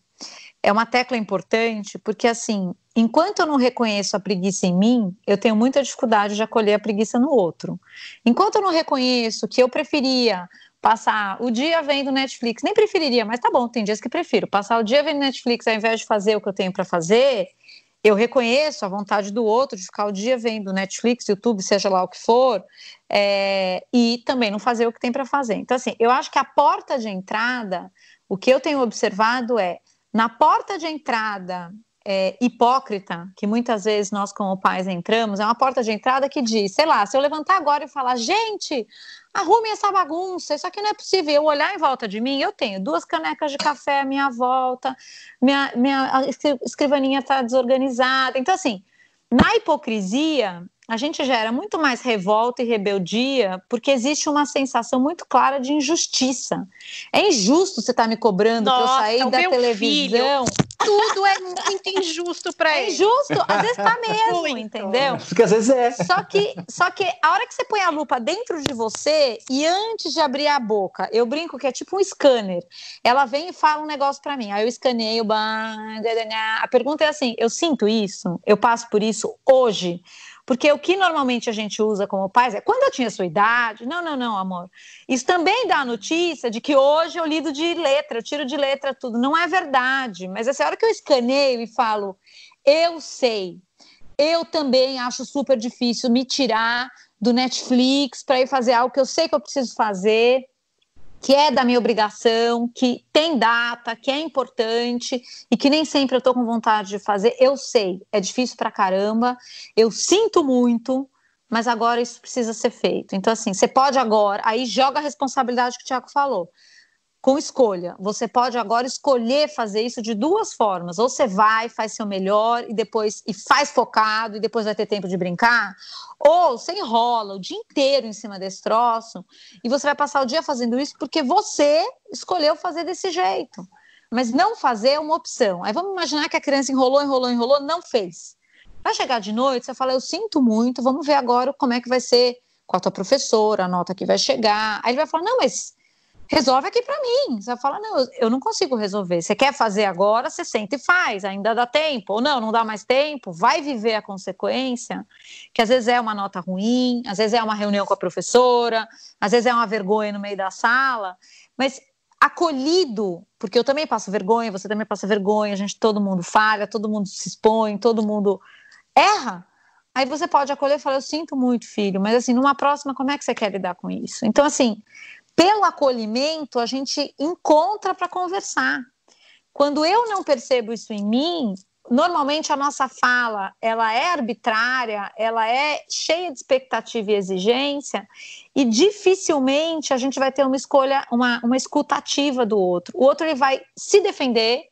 é uma tecla importante, porque assim, enquanto eu não reconheço a preguiça em mim, eu tenho muita dificuldade de acolher a preguiça no outro. Enquanto eu não reconheço que eu preferia passar o dia vendo Netflix, nem preferiria, mas tá bom, tem dias que prefiro, passar o dia vendo Netflix ao invés de fazer o que eu tenho para fazer, eu reconheço a vontade do outro de ficar o dia vendo Netflix, YouTube, seja lá o que for, é, e também não fazer o que tem para fazer. Então assim, eu acho que a porta de entrada, o que eu tenho observado é, na porta de entrada é, hipócrita, que muitas vezes nós como pais entramos, é uma porta de entrada que diz, sei lá, se eu levantar agora e falar, gente, arrume essa bagunça, isso aqui não é possível, eu olhar em volta de mim, eu tenho duas canecas de café à minha volta, minha, minha escrivaninha está desorganizada. Então assim, na hipocrisia, a gente gera muito mais revolta e rebeldia, porque existe uma sensação muito clara de injustiça. É injusto você estar tá me cobrando para eu sair da televisão. Filho, tudo é muito injusto para ele. É injusto, às vezes tá mesmo, muito. Entendeu? Porque às vezes é. Só que, só que a hora que você põe a lupa dentro de você e antes de abrir a boca, eu brinco que é tipo um scanner. Ela vem e fala um negócio para mim. Aí eu escaneio, a pergunta é assim, eu sinto isso? Eu passo por isso hoje? Porque o que normalmente a gente usa como pais é quando eu tinha sua idade, não, não, não, amor. Isso também dá a notícia de que hoje eu lido de letra, eu tiro de letra tudo. Não é verdade, mas essa hora que eu escaneio e falo, eu sei, eu também acho super difícil me tirar do Netflix para ir fazer algo que eu sei que eu preciso fazer, que é da minha obrigação, que tem data, que é importante e que nem sempre eu tô com vontade de fazer. Eu sei, é difícil pra caramba, eu sinto muito, mas agora isso precisa ser feito. Então assim, você pode agora, aí joga a responsabilidade que o Thiago falou. com escolha. Você pode agora escolher fazer isso de duas formas. Ou você vai, faz seu melhor e depois e faz focado e depois vai ter tempo de brincar. Ou você enrola o dia inteiro em cima desse troço e você vai passar o dia fazendo isso porque você escolheu fazer desse jeito. Mas não fazer é uma opção. Aí vamos imaginar que a criança enrolou, enrolou, enrolou, não fez. Vai chegar de noite, você fala, eu sinto muito, vamos ver agora como é que vai ser com a tua professora, a nota que vai chegar. Aí ele vai falar, não, mas... resolve aqui para mim. Você fala, não, eu não consigo resolver. Você quer fazer agora, você senta e faz. Ainda dá tempo. Ou não, não dá mais tempo. Vai viver a consequência, que às vezes é uma nota ruim, às vezes é uma reunião com a professora, às vezes é uma vergonha no meio da sala. Mas acolhido, porque eu também passo vergonha, você também passa vergonha, a gente, todo mundo falha, todo mundo se expõe, todo mundo erra. Aí você pode acolher e falar, eu sinto muito, filho, mas assim, numa próxima, como é que você quer lidar com isso? Então, assim... pelo acolhimento, a gente encontra para conversar. Quando eu não percebo isso em mim, normalmente a nossa fala, ela é arbitrária, ela é cheia de expectativa e exigência, e dificilmente a gente vai ter uma escolha, uma, uma escuta ativa do outro. O outro, ele vai se defender,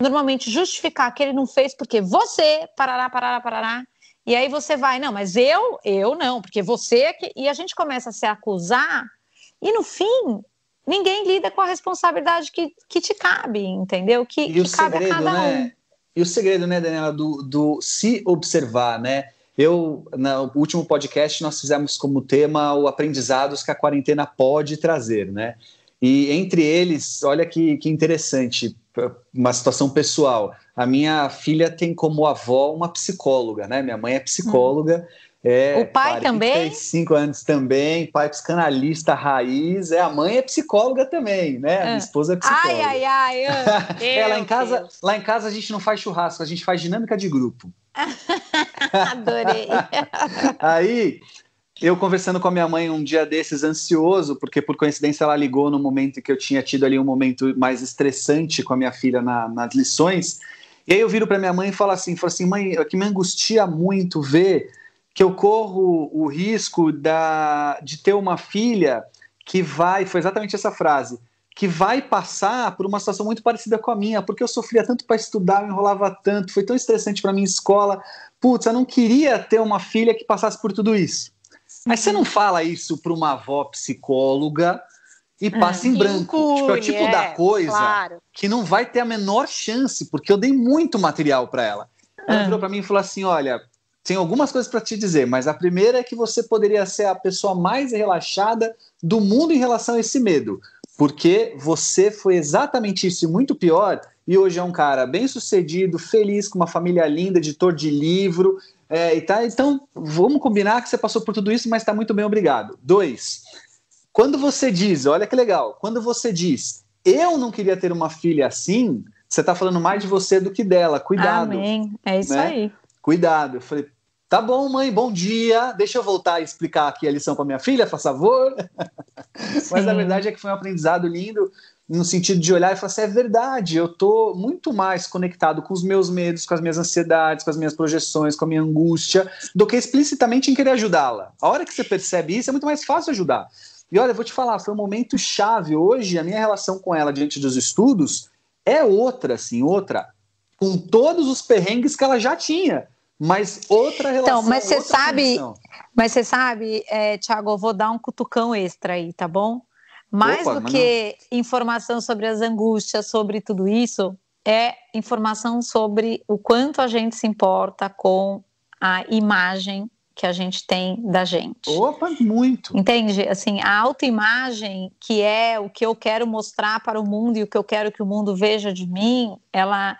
normalmente justificar que ele não fez porque você, parará, parará, parará, e aí você vai, não, mas eu, eu não, porque você é que... E a gente começa a se acusar. E, no fim, ninguém lida com a responsabilidade que, que te cabe, entendeu? Que, e que o cabe segredo, a cada né? um. E o segredo, né, Daniela, do, do se observar, né? Eu, no último podcast, nós fizemos como tema o aprendizados que a quarentena pode trazer, né? E entre eles, olha que, que interessante, uma situação pessoal. A minha filha tem como avó uma psicóloga, né? Minha mãe é psicóloga. Hum. É, o pai também? quarenta e cinco anos também, pai psicanalista raiz, é, a mãe é psicóloga também, né? A minha esposa é psicóloga. Ai, ai, ai. é, lá, em casa, lá em casa a gente não faz churrasco, a gente faz dinâmica de grupo. Adorei. Aí, eu conversando com a minha mãe um dia desses, ansioso, porque por coincidência ela ligou no momento que eu tinha tido ali um momento mais estressante com a minha filha na, nas lições, e aí eu viro pra minha mãe e falo assim, falo assim, mãe, o que me angustia muito ver... que eu corro o risco da, de ter uma filha que vai, foi exatamente essa frase, que vai passar por uma situação muito parecida com a minha, porque eu sofria tanto para estudar, eu enrolava tanto, foi tão estressante para minha escola, putz, eu não queria ter uma filha que passasse por tudo isso. Sim. Mas você não fala isso para uma avó psicóloga e passa ah, em branco. Inclui, tipo, é o tipo é, da coisa claro. Que não vai ter a menor chance, porque eu dei muito material para ela. Ela ah. virou para mim e falou assim, olha... tem algumas coisas para te dizer, mas a primeira é que você poderia ser a pessoa mais relaxada do mundo em relação a esse medo, porque você foi exatamente isso e muito pior, e hoje é um cara bem-sucedido, feliz, com uma família linda, editor de livro, é, e tá, então vamos combinar que você passou por tudo isso, mas está muito bem, obrigado. Dois, quando você diz, olha que legal, quando você diz, eu não queria ter uma filha assim, você está falando mais de você do que dela, cuidado. Amém, é isso né? aí. Cuidado, eu falei, tá bom, mãe, bom dia, deixa eu voltar a explicar aqui a lição para minha filha, faz favor. Mas a verdade é que foi um aprendizado lindo, no sentido de olhar e falar assim, é verdade, eu tô muito mais conectado com os meus medos, com as minhas ansiedades, com as minhas projeções, com a minha angústia, do que explicitamente em querer ajudá-la. A hora que você percebe isso, é muito mais fácil ajudar. E olha, eu vou te falar, foi um momento chave hoje, a minha relação com ela diante dos estudos é outra, assim, outra, com todos os perrengues que ela já tinha. Mas outra relação... Então, mas você sabe, mas você sabe, é, Thiago, eu vou dar um cutucão extra aí, tá bom? Mais Opa, do que não. informação sobre as angústias, sobre tudo isso, é informação sobre o quanto a gente se importa com a imagem que a gente tem da gente. Opa, muito! Entende? Assim, a autoimagem, que é o que eu quero mostrar para o mundo e o que eu quero que o mundo veja de mim, ela...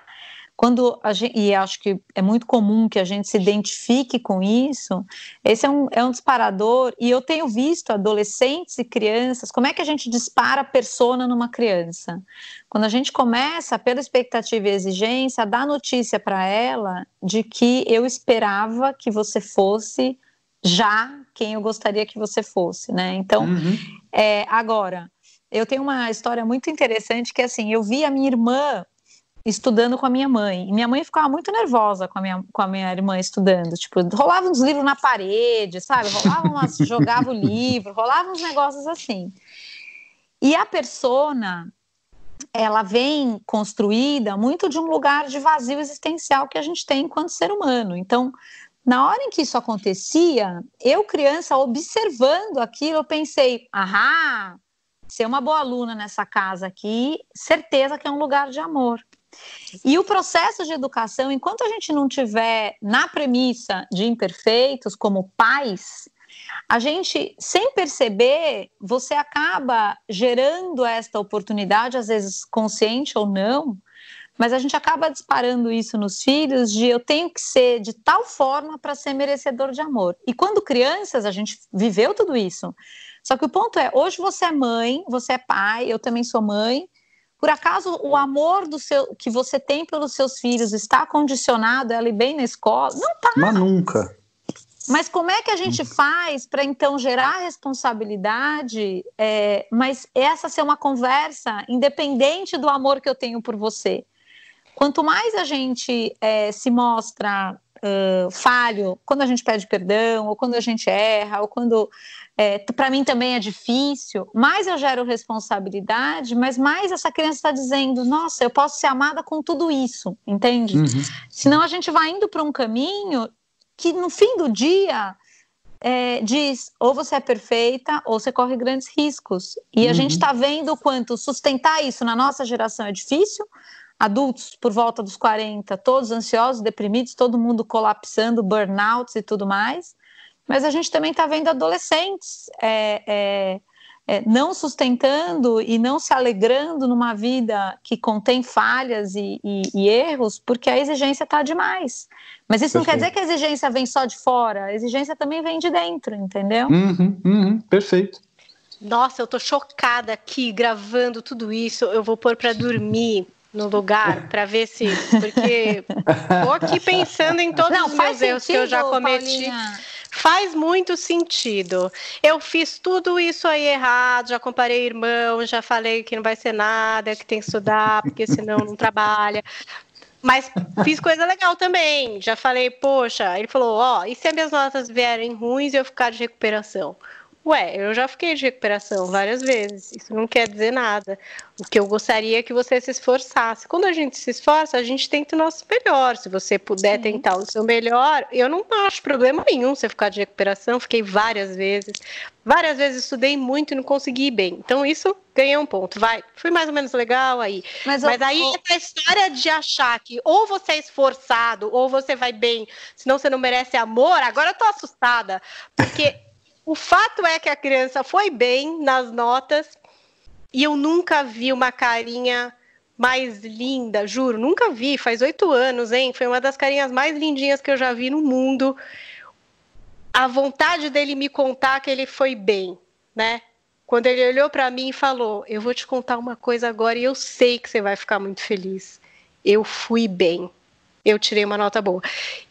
Quando a gente, e acho que é muito comum que a gente se identifique com isso, esse é um, é um disparador, e eu tenho visto adolescentes e crianças, como é que a gente dispara a persona numa criança? Quando a gente começa, pela expectativa e exigência, a dar notícia para ela de que eu esperava que você fosse já quem eu gostaria que você fosse, né? Então, uhum. é, agora, eu tenho uma história muito interessante que, assim, eu vi a minha irmã estudando com a minha mãe, e minha mãe ficava muito nervosa com a minha, com a minha irmã estudando, tipo, rolava uns livros na parede, sabe, rolava umas, jogava o livro, rolava uns negócios assim, e a persona ela vem construída muito de um lugar de vazio existencial que a gente tem enquanto ser humano. Então, na hora em que isso acontecia, eu, criança, observando aquilo, eu pensei, ahá, ser uma boa aluna nessa casa aqui, certeza que é um lugar de amor. E o processo de educação, enquanto a gente não tiver na premissa de imperfeitos como pais, a gente, sem perceber, você acaba gerando esta oportunidade, às vezes consciente ou não, mas a gente acaba disparando isso nos filhos de eu tenho que ser de tal forma para ser merecedor de amor. E quando crianças, a gente viveu tudo isso. Só que o ponto é, hoje você é mãe, você é pai, eu também sou mãe. Por acaso o amor do seu, que você tem pelos seus filhos está condicionado a ela ir bem na escola? Não está. Mas nunca. Mas como é que a gente faz para, então, gerar responsabilidade, é, mas essa ser uma conversa independente do amor que eu tenho por você? Quanto mais a gente é, se mostra uh, falho, quando a gente pede perdão, ou quando a gente erra, ou quando... É, para mim também é difícil, mais eu gero responsabilidade, mas mais essa criança está dizendo, nossa, eu posso ser amada com tudo isso, entende? Uhum. Senão a gente vai indo para um caminho... que no fim do dia é, diz, ou você é perfeita ou você corre grandes riscos. E a uhum. gente está vendo o quanto sustentar isso na nossa geração é difícil, adultos por volta dos quarenta, todos ansiosos, deprimidos, todo mundo colapsando, burnouts e tudo mais, mas a gente também está vendo adolescentes é, é, é, não sustentando e não se alegrando numa vida que contém falhas e, e, e erros, porque a exigência está demais. Mas isso perfeito. Não quer dizer que a exigência vem só de fora, a exigência também vem de dentro, entendeu? Uhum, uhum, perfeito. Nossa, eu tô chocada aqui, gravando tudo isso, eu vou pôr pra dormir no lugar, pra ver se... Porque tô aqui pensando em todos Não, os meus erros que eu já cometi. Paulinha. Faz muito sentido. Eu fiz tudo isso aí errado, já comparei irmão, já falei que não vai ser nada, que tem que estudar, porque senão não trabalha... Mas fiz coisa legal também, já falei, poxa, ele falou, ó, oh, e se as minhas notas vierem ruins e eu ficar de recuperação? Ué, eu já fiquei de recuperação várias vezes, isso não quer dizer nada. O que eu gostaria é que você se esforçasse. Quando a gente se esforça, a gente tenta o nosso melhor. Se você puder Sim. tentar o seu melhor, eu não acho problema nenhum você ficar de recuperação, fiquei várias vezes. Várias vezes estudei muito e não consegui ir bem. Então isso ganhei um ponto, vai. Fui mais ou menos legal aí. Mas, Mas eu, aí eu... essa história de achar que ou você é esforçado, ou você vai bem, senão você não merece amor, agora eu tô assustada. Porque o fato é que a criança foi bem nas notas e eu nunca vi uma carinha mais linda, juro, nunca vi, faz oito anos, hein? Foi uma das carinhas mais lindinhas que eu já vi no mundo. A vontade dele me contar que ele foi bem, né? Quando ele olhou para mim e falou, eu vou te contar uma coisa agora e eu sei que você vai ficar muito feliz. Eu fui bem. Eu tirei uma nota boa.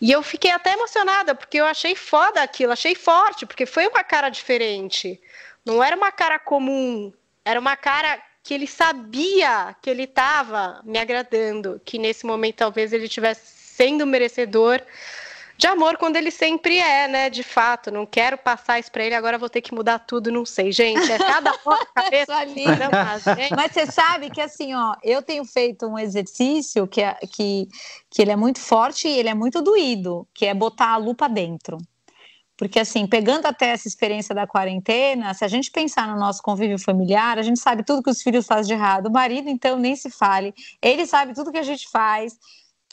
E eu fiquei até emocionada, porque eu achei foda aquilo, achei forte, porque foi uma cara diferente. Não era uma cara comum, era uma cara que ele sabia que ele estava me agradando, que nesse momento talvez ele estivesse sendo merecedor de amor, quando ele sempre é, né, de fato, não quero passar isso pra ele, agora vou ter que mudar tudo, não sei, gente, é cada hora a cabeça. Não, mas você sabe que assim, ó, eu tenho feito um exercício que, é, que, que ele é muito forte e ele é muito doído, que é botar a lupa dentro, porque assim, pegando até essa experiência da quarentena, se a gente pensar no nosso convívio familiar, a gente sabe tudo que os filhos fazem de errado, o marido então nem se fale, ele sabe tudo que a gente faz,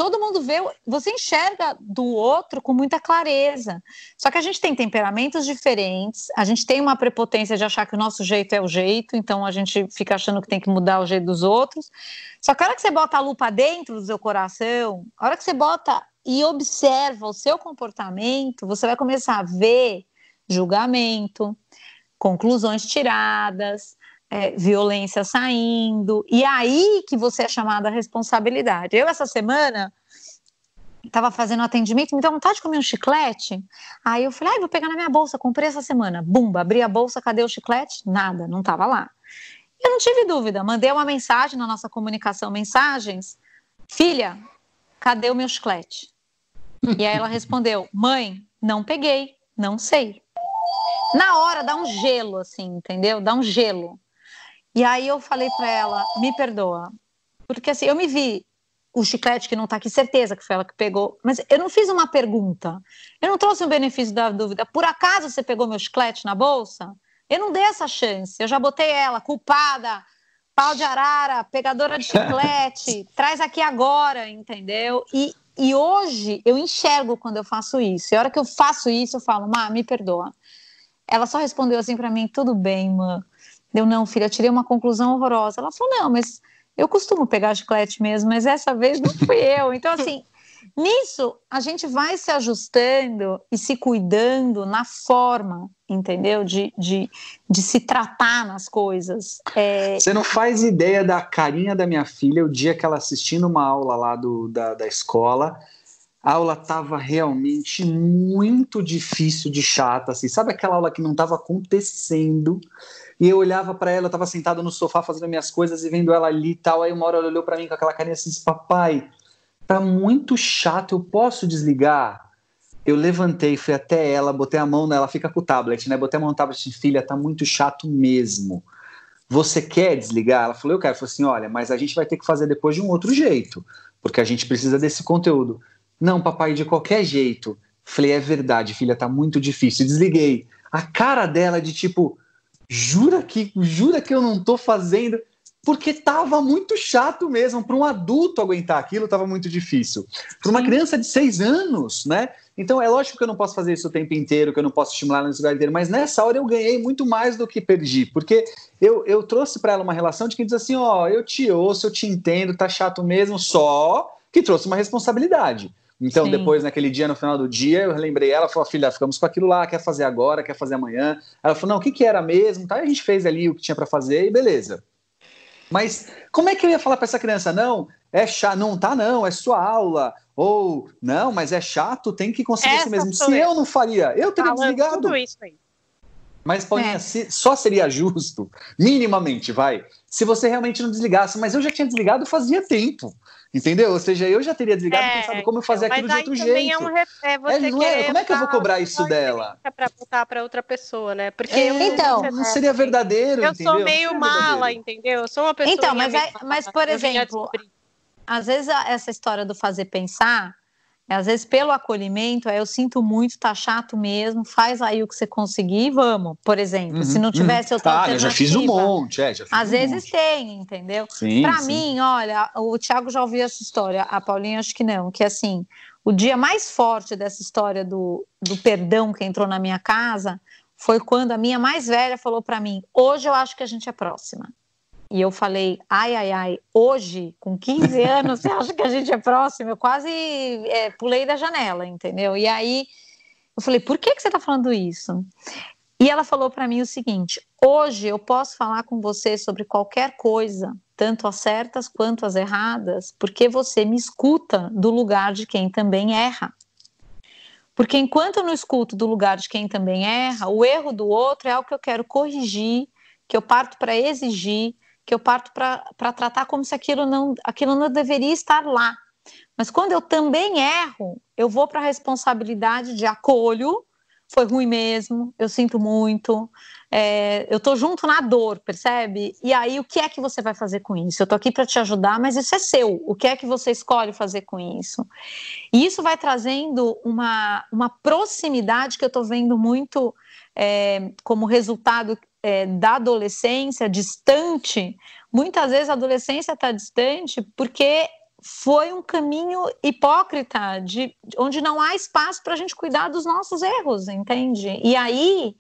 todo mundo vê, você enxerga do outro com muita clareza. Só que a gente tem temperamentos diferentes, a gente tem uma prepotência de achar que o nosso jeito é o jeito, então a gente fica achando que tem que mudar o jeito dos outros. Só que a hora que você bota a lupa dentro do seu coração, a hora que você bota e observa o seu comportamento, você vai começar a ver julgamento, conclusões tiradas, É, violência saindo, e aí que você é chamada à responsabilidade. Eu, essa semana, estava fazendo atendimento, me deu vontade de comer um chiclete, aí eu falei, ah, vou pegar na minha bolsa, comprei essa semana, bumba, abri a bolsa, cadê o chiclete? Nada, não estava lá. Eu não tive dúvida, mandei uma mensagem na nossa comunicação, mensagens, filha, cadê o meu chiclete? E aí ela respondeu, mãe, não peguei, não sei. Na hora, dá um gelo, assim, entendeu? Dá um gelo. E aí eu falei pra ela, me perdoa. Porque assim, eu me vi, o chiclete que não tá aqui, certeza que foi ela que pegou. Mas eu não fiz uma pergunta. Eu não trouxe um benefício da dúvida. Por acaso você pegou meu chiclete na bolsa? Eu não dei essa chance. Eu já botei ela, culpada, pau de arara, pegadora de chiclete, traz aqui agora, entendeu? E, e hoje eu enxergo quando eu faço isso. E a hora que eu faço isso, eu falo, Má, me perdoa. Ela só respondeu assim pra mim, tudo bem, mãe. Eu, não, filha, eu tirei uma conclusão horrorosa. Ela falou, não, mas eu costumo pegar chiclete mesmo, mas essa vez não fui eu. Então, assim, nisso a gente vai se ajustando e se cuidando na forma, entendeu? De, de, de se tratar nas coisas. É... Você não faz ideia da carinha da minha filha o dia que ela assistindo uma aula lá do, da, da escola... A aula estava realmente muito difícil de chata, assim. Sabe aquela aula que não estava acontecendo? E eu olhava para ela, eu estava sentado no sofá fazendo minhas coisas e vendo ela ali e tal. Aí uma hora ela olhou para mim com aquela carinha assim, disse, papai, tá muito chato, eu posso desligar? Eu levantei, fui até ela, botei a mão nela, fica com o tablet, né? Botei a mão no tablet, filha, tá muito chato mesmo. Você quer desligar? Ela falou, eu quero. Eu falei assim, olha, mas a gente vai ter que fazer depois de um outro jeito, porque a gente precisa desse conteúdo. Não, papai, de qualquer jeito. Falei, é verdade, filha, tá muito difícil. Desliguei. A cara dela de tipo, jura que, jura que eu não tô fazendo? Porque tava muito chato mesmo. Para um adulto aguentar aquilo, tava muito difícil. Para uma criança de seis anos, né? Então é lógico que eu não posso fazer isso o tempo inteiro, que eu não posso estimular no lugar inteiro. Mas nessa hora eu ganhei muito mais do que perdi. Porque eu, eu trouxe para ela uma relação de quem diz assim, ó, oh, eu te ouço, eu te entendo, tá chato mesmo, só que trouxe uma responsabilidade. Então, sim, depois, naquele dia, no final do dia, eu lembrei ela, falei, filha, ficamos com aquilo lá, quer fazer agora, quer fazer amanhã. Ela falou, não, o que que era mesmo? Tá, a gente fez ali o que tinha pra fazer e beleza. Mas como é que eu ia falar pra essa criança, não, é chato, não tá não, é sua aula, ou não, mas é chato, tem que conseguir essa isso mesmo. Se eu não faria, eu teria falando desligado. Tudo isso aí. Mas, Paulinha, é. se, só seria justo, minimamente, vai, se você realmente não desligasse. Mas eu já tinha desligado fazia tempo, entendeu? Ou seja, eu já teria desligado e é, pensado como eu fazer aquilo de outro jeito. É um re... é você é, não é? Como é que eu vou cobrar isso dela? Para botar para outra pessoa, né? Porque é, eu, então, não seria verdadeiro, eu entendeu? Eu sou meio é mala, entendeu? Eu sou uma pessoa... Então, mas, é, mas por exemplo, às vezes essa história do fazer pensar... Às vezes, pelo acolhimento, eu sinto muito, tá chato mesmo, faz aí o que você conseguir, vamos, por exemplo. Uhum, se não tivesse outra alternativa... Ah, eu já fiz um monte, é, já fiz Às um vezes monte. tem, entendeu? Sim, pra sim. mim, olha, o Thiago já ouviu essa história, a Paulinha acho que não, que assim, o dia mais forte dessa história do, do perdão que entrou na minha casa foi quando a minha mais velha falou pra mim, hoje eu acho que a gente é próxima. E eu falei, ai, ai, ai, hoje, com quinze anos, você acha que a gente é próximo? Eu quase é, pulei da janela, entendeu? E aí, eu falei, por que que você tá falando isso? E ela falou para mim o seguinte, hoje eu posso falar com você sobre qualquer coisa, tanto as certas quanto as erradas, porque você me escuta do lugar de quem também erra. Porque enquanto eu não escuto do lugar de quem também erra, o erro do outro é algo que eu quero corrigir, que eu parto para exigir, que eu parto para tratar como se aquilo não, aquilo não deveria estar lá. Mas quando eu também erro, eu vou para a responsabilidade de acolho, foi ruim mesmo, eu sinto muito, é, eu tô junto na dor, percebe? E aí, o que é que você vai fazer com isso? Eu tô aqui para te ajudar, mas isso é seu, o que é que você escolhe fazer com isso? E isso vai trazendo uma, uma proximidade que eu tô vendo muito é, como resultado... É, da adolescência distante, muitas vezes a adolescência está distante porque foi um caminho hipócrita de, onde não há espaço para a gente cuidar dos nossos erros, entende? E aí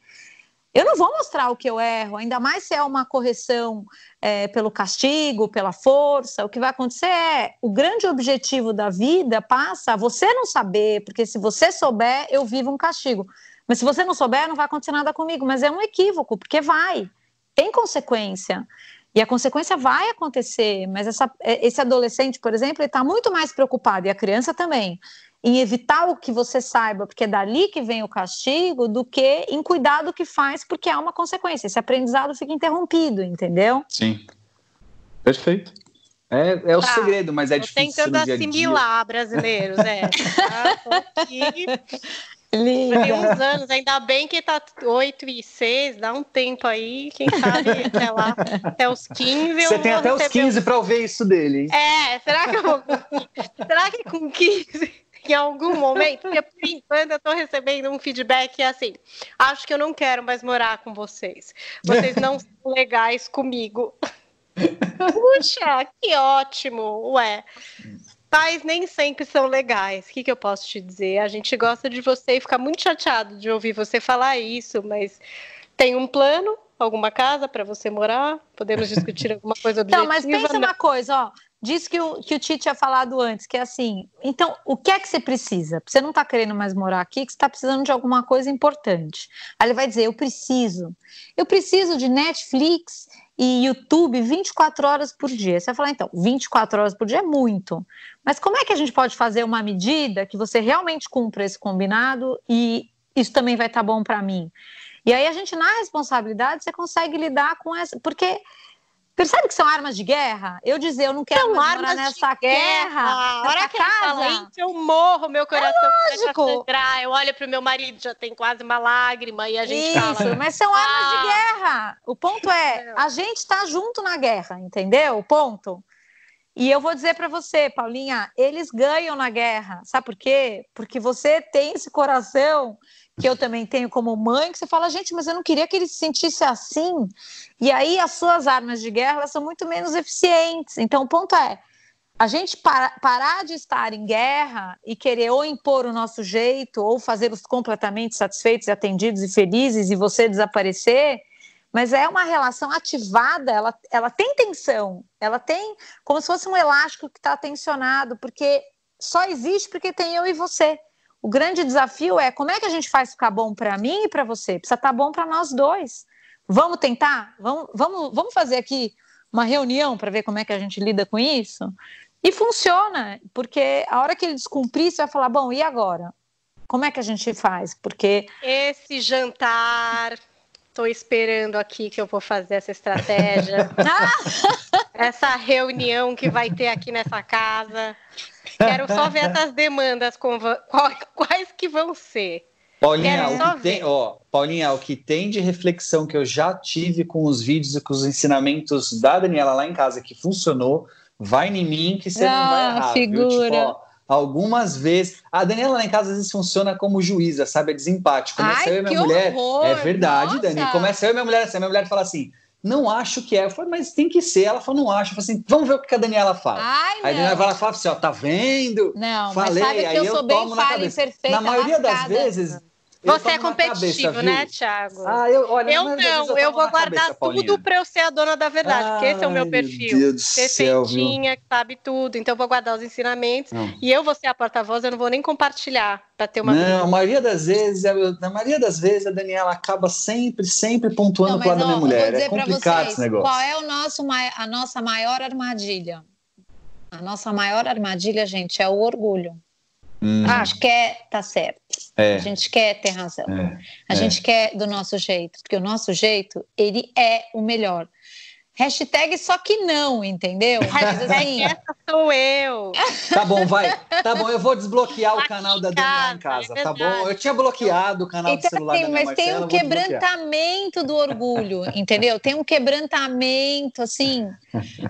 eu não vou mostrar o que eu erro, ainda mais se é uma correção é, pelo castigo, pela força. O que vai acontecer é, o grande objetivo da vida passa a você não saber, porque se você souber, eu vivo um castigo. Mas se você não souber, não vai acontecer nada comigo. Mas é um equívoco, porque vai. Tem consequência. E a consequência vai acontecer. Mas essa, esse adolescente, por exemplo, ele está muito mais preocupado, e a criança também, em evitar o que você saiba, porque é dali que vem o castigo, do que em cuidar do que faz, porque há uma consequência. Esse aprendizado fica interrompido, entendeu? Sim. Perfeito. É, é o tá. segredo, mas é difícil no dia a dia. Tô tentando assimilar brasileiros, né? Tá, tô aqui... Tem uns anos, ainda bem que tá oito e seis, dá um tempo aí, quem sabe até lá, até os quinze. Você tem até os quinze um... pra ouvir isso dele. É, será que eu vou... será que com quinze... em algum momento, porque por enquanto eu tô recebendo um feedback assim, acho que eu não quero mais morar com vocês, vocês não são legais comigo. Puxa, que ótimo, ué, pais nem sempre são legais, o que que eu posso te dizer? A gente gosta de você e fica muito chateado de ouvir você falar isso, mas tem um plano, alguma casa para você morar, podemos discutir alguma coisa objetiva. Não, mas pensa não. Uma coisa, ó, diz que o, que o Tite tinha falado antes, que é assim, então, o que é que você precisa? Você não está querendo mais morar aqui, que você está precisando de alguma coisa importante. Aí ele vai dizer, eu preciso. Eu preciso de Netflix e YouTube vinte e quatro horas por dia. Você vai falar, então, vinte e quatro horas por dia é muito. Mas como é que a gente pode fazer uma medida que você realmente cumpra esse combinado e isso também vai estar bom para mim? E aí a gente, na responsabilidade, você consegue lidar com essa... Porque... Percebe que são armas de guerra? Eu dizer, eu não quero são mais armas morar nessa de guerra. guerra nessa hora que casa. Eu falo, gente, eu morro, meu coração começa a sangrar. Eu olho pro meu marido, já tem quase uma lágrima e a gente Isso, fala... Isso, mas são ah. armas de guerra. O ponto é, a gente tá junto na guerra, entendeu? O ponto. E eu vou dizer para você, Paulinha, eles ganham na guerra. Sabe por quê? Porque você tem esse coração... que eu também tenho como mãe, que você fala, gente, mas eu não queria que ele se sentisse assim. E aí as suas armas de guerra elas são muito menos eficientes. Então o ponto é, a gente para, parar de estar em guerra e querer ou impor o nosso jeito, ou fazê-los completamente satisfeitos, atendidos e felizes, e você desaparecer, mas é uma relação ativada, ela, ela tem tensão, ela tem como se fosse um elástico que está tensionado, porque só existe porque tem eu e você. O grande desafio é como é que a gente faz ficar bom para mim e para você? Precisa estar bom para nós dois. Vamos tentar? Vamos, vamos, vamos fazer aqui uma reunião para ver como é que a gente lida com isso? E funciona, porque a hora que ele descumprir, você vai falar, bom, e agora? Como é que a gente faz? Porque... Esse jantar... Estou esperando aqui que eu vou fazer essa estratégia. Ah! Essa reunião que vai ter aqui nessa casa. Quero só ver essas demandas, com, quais que vão ser. Paulinha o que, tem, ó, Paulinha, o que tem de reflexão que eu já tive com os vídeos e com os ensinamentos da Daniela lá em casa, que funcionou, vai em mim que você ah, não vai errar. Figura. Viu? Tipo, ó, algumas vezes... A Daniela lá em casa às vezes funciona como juíza, sabe? É desempate. Começa Ai, eu e minha mulher... Horror. É verdade, Nossa. Dani. Começa eu e minha mulher assim. A minha mulher fala assim, não acho que é. Eu falo, mas tem que ser. Ela fala, não acho. Eu falo assim, vamos ver o que a Daniela fala. Ai, aí a Daniela vai lá e fala assim, ó, tá vendo? Não, Falei, mas sabe aí que eu, eu sou bem falha e perfeita. Na maioria das vezes... Você é competitivo, cabeça, né, Thiago? Ah, eu, olha, eu não, eu, eu vou guardar cabeça, tudo para eu ser a dona da verdade, ah, porque esse é o meu perfil. Meu Deus do céu, perfeitinha, que sabe tudo, então eu vou guardar os ensinamentos não. E eu vou ser a porta-voz, eu não vou nem compartilhar para ter uma... Não, a maioria das vezes, na maioria das vezes a Daniela acaba sempre, sempre pontuando para a minha mulher, é complicado vocês, esse negócio. Qual é o nosso, a nossa maior armadilha? A nossa maior armadilha, gente, é o orgulho. Hum. Ah, a gente quer tá certo, é. a gente quer ter razão, é. a é. gente quer do nosso jeito, porque o nosso jeito, ele é o melhor. Hashtag só que não, entendeu? Hashtag essa sou eu. Tá bom, vai. Tá bom, eu vou desbloquear o canal da Daniela em casa, é tá bom? Eu tinha bloqueado o canal então, do celular assim, da minha Mas Marcela, tem um quebrantamento do orgulho, entendeu? Tem um quebrantamento, assim,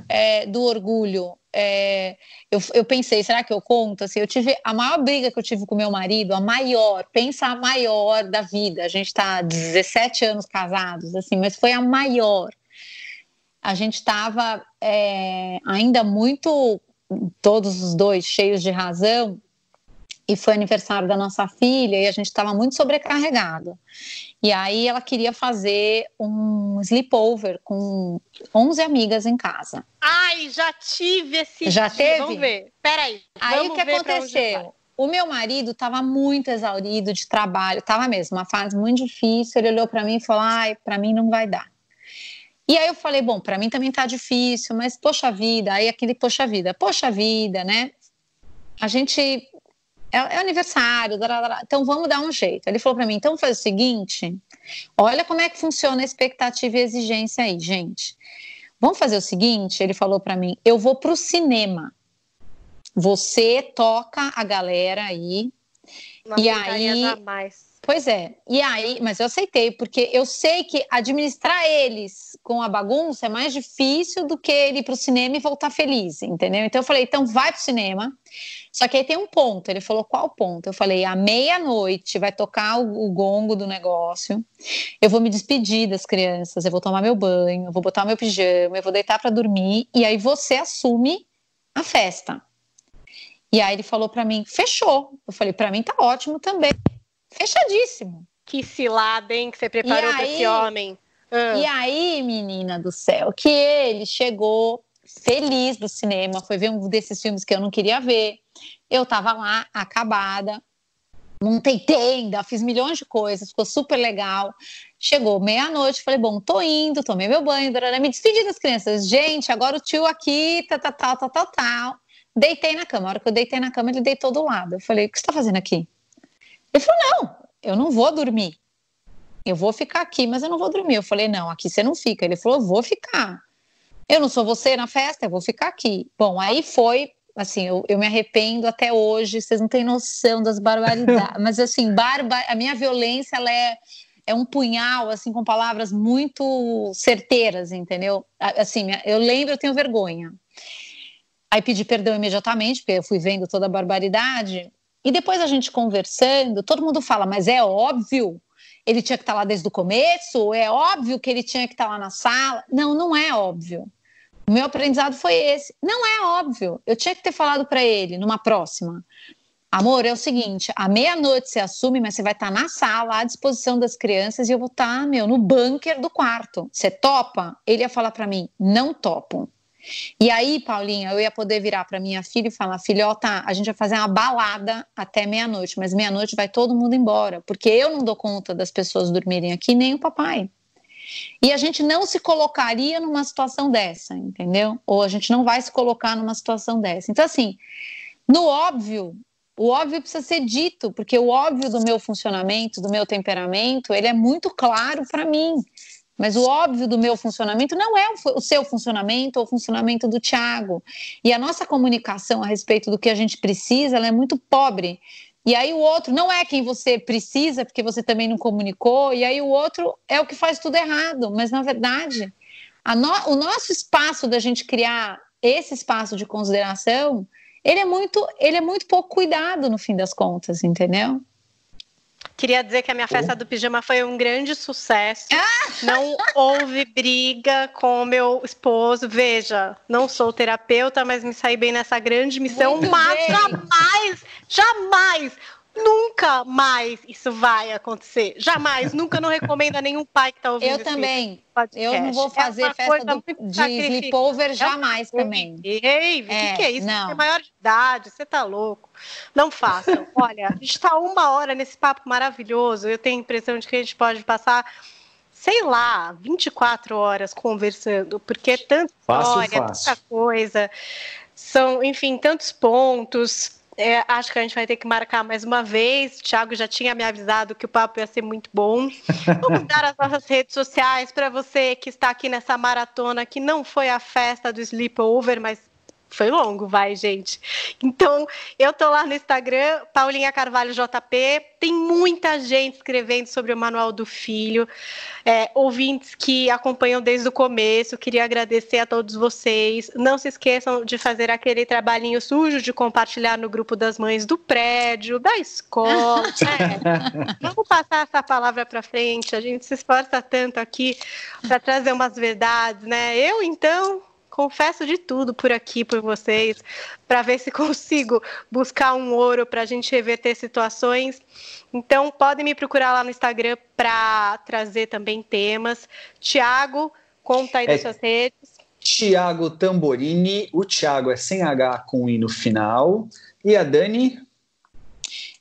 é, do orgulho. É, eu, eu pensei, será que eu conto? Assim, eu tive a maior briga que eu tive com meu marido, a maior, pensa a maior da vida. A gente tá há dezessete anos casados, assim, mas foi a maior. A gente estava é, ainda muito, todos os dois, cheios de razão, e foi aniversário da nossa filha, e a gente estava muito sobrecarregado. E aí ela queria fazer um sleepover com onze amigas em casa. Ai, já tive esse Já dia. teve? Vamos ver. Peraí. Aí, aí o que aconteceu? O meu marido estava muito exaurido de trabalho, estava mesmo, uma fase muito difícil, ele olhou para mim e falou, ai, para mim não vai dar. E aí eu falei, bom, para mim também tá difícil, mas poxa vida, aí aquele poxa vida, poxa vida, né? A gente, é, é aniversário, blá, blá, blá, então vamos dar um jeito. Ele falou para mim, então faz o seguinte, olha como é que funciona a expectativa e exigência aí, gente. Vamos fazer o seguinte, ele falou para mim, eu vou pro cinema, você toca a galera aí, Não e aí, jamais. Pois é, e aí, mas eu aceitei, porque eu sei que administrar eles com a bagunça é mais difícil do que ele ir pro cinema e voltar feliz, entendeu? Então eu falei, então vai pro cinema. Só que aí tem um ponto, ele falou, qual ponto? Eu falei, à meia-noite vai tocar o, o gongo do negócio, eu vou me despedir das crianças, eu vou tomar meu banho, eu vou botar meu pijama, eu vou deitar pra dormir, e aí você assume a festa. E aí ele falou pra mim, fechou. Eu falei, pra mim tá ótimo também. Fechadíssimo. Que cilada, hein, que você preparou aí, pra esse homem. Ah. E aí, menina do céu, que ele chegou feliz do cinema, foi ver um desses filmes que eu não queria ver. Eu tava lá, acabada, montei tenda, fiz milhões de coisas, ficou super legal. Chegou meia-noite, falei, bom, tô indo, tomei meu banho, me despedi das crianças. Gente, agora o tio aqui, tal, tal, tal, tal, tal, tal. Deitei na cama. A hora que eu deitei na cama, ele deitou do lado. Eu falei, o que você tá fazendo aqui? Ele falou, não, eu não vou dormir. Eu vou ficar aqui, mas eu não vou dormir. Eu falei, não, aqui você não fica. Ele falou, eu vou ficar. Eu não sou você na festa, eu vou ficar aqui. Bom, aí foi, assim, eu, eu me arrependo até hoje. Vocês não têm noção das barbaridades. Mas, assim, barba, a minha violência, ela é... é um punhal, assim, com palavras muito certeiras, entendeu? Assim, eu lembro, eu tenho vergonha. Aí pedi perdão imediatamente, porque eu fui vendo toda a barbaridade. E depois a gente conversando, todo mundo fala, mas é óbvio, ele tinha que estar lá desde o começo? É óbvio que ele tinha que estar lá na sala? Não, não é óbvio. O meu aprendizado foi esse. Não é óbvio. Eu tinha que ter falado para ele, numa próxima... Amor, é o seguinte, à meia-noite você assume, mas você vai estar na sala, à disposição das crianças, e eu vou estar, meu, no bunker do quarto. Você topa? Ele ia falar para mim, não topo. E aí, Paulinha, eu ia poder virar para minha filha e falar, filhota, a gente vai fazer uma balada até meia-noite, mas meia-noite vai todo mundo embora, porque eu não dou conta das pessoas dormirem aqui, nem o papai. E a gente não se colocaria numa situação dessa, entendeu? Ou a gente não vai se colocar numa situação dessa. Então, assim, no óbvio... O óbvio precisa ser dito, porque o óbvio do meu funcionamento, do meu temperamento, ele é muito claro para mim. Mas o óbvio do meu funcionamento não é o seu funcionamento ou o funcionamento do Thiago. E a nossa comunicação a respeito do que a gente precisa, ela é muito pobre. E aí o outro não é quem você precisa, porque você também não comunicou. E aí o outro é o que faz tudo errado. Mas, na verdade, a no... o nosso espaço da gente criar esse espaço de consideração... Ele é, muito, ele é muito pouco cuidado, no fim das contas, entendeu? Queria dizer que a minha festa do pijama foi um grande sucesso. Ah! Não houve briga com o meu esposo. Veja, não sou terapeuta, mas me saí bem nessa grande missão. Muito mas bem. jamais, jamais, nunca mais isso vai acontecer. Jamais, nunca, não recomendo a nenhum pai que está ouvindo isso. Eu também. Eu não vou fazer é festa do, de sleepover jamais é também. Ei, o é, que, que é isso? Não. Você é maior de idade, você tá louco. Não façam. Olha, a gente tá uma hora nesse papo maravilhoso. Eu tenho a impressão de que a gente pode passar, sei lá, vinte e quatro horas conversando, porque é tanta história, fácil. Tanta coisa. São, enfim, tantos pontos. É, acho que a gente vai ter que marcar mais uma vez. O Thiago já tinha me avisado que o papo ia ser muito bom. Vamos dar as nossas redes sociais para você que está aqui nessa maratona, que não foi a festa do Sleepover, mas foi longo, vai, gente. Então, eu tô lá no Instagram, Paulinha Carvalho J P. Tem muita gente escrevendo sobre o Manual do Filho. É, ouvintes que acompanham desde o começo. Queria agradecer a todos vocês. Não se esqueçam de fazer aquele trabalhinho sujo de compartilhar no grupo das mães do prédio, da escola. É. Vamos passar essa palavra para frente. A gente se esforça tanto aqui para trazer umas verdades, né? Eu, então... Confesso de tudo por aqui, por vocês, para ver se consigo buscar um ouro para a gente reverter situações. Então, podem me procurar lá no Instagram para trazer também temas. Thiago, conta aí das é, suas redes. Thiago Tamborini, o Thiago é sem H com I no final. E a Dani?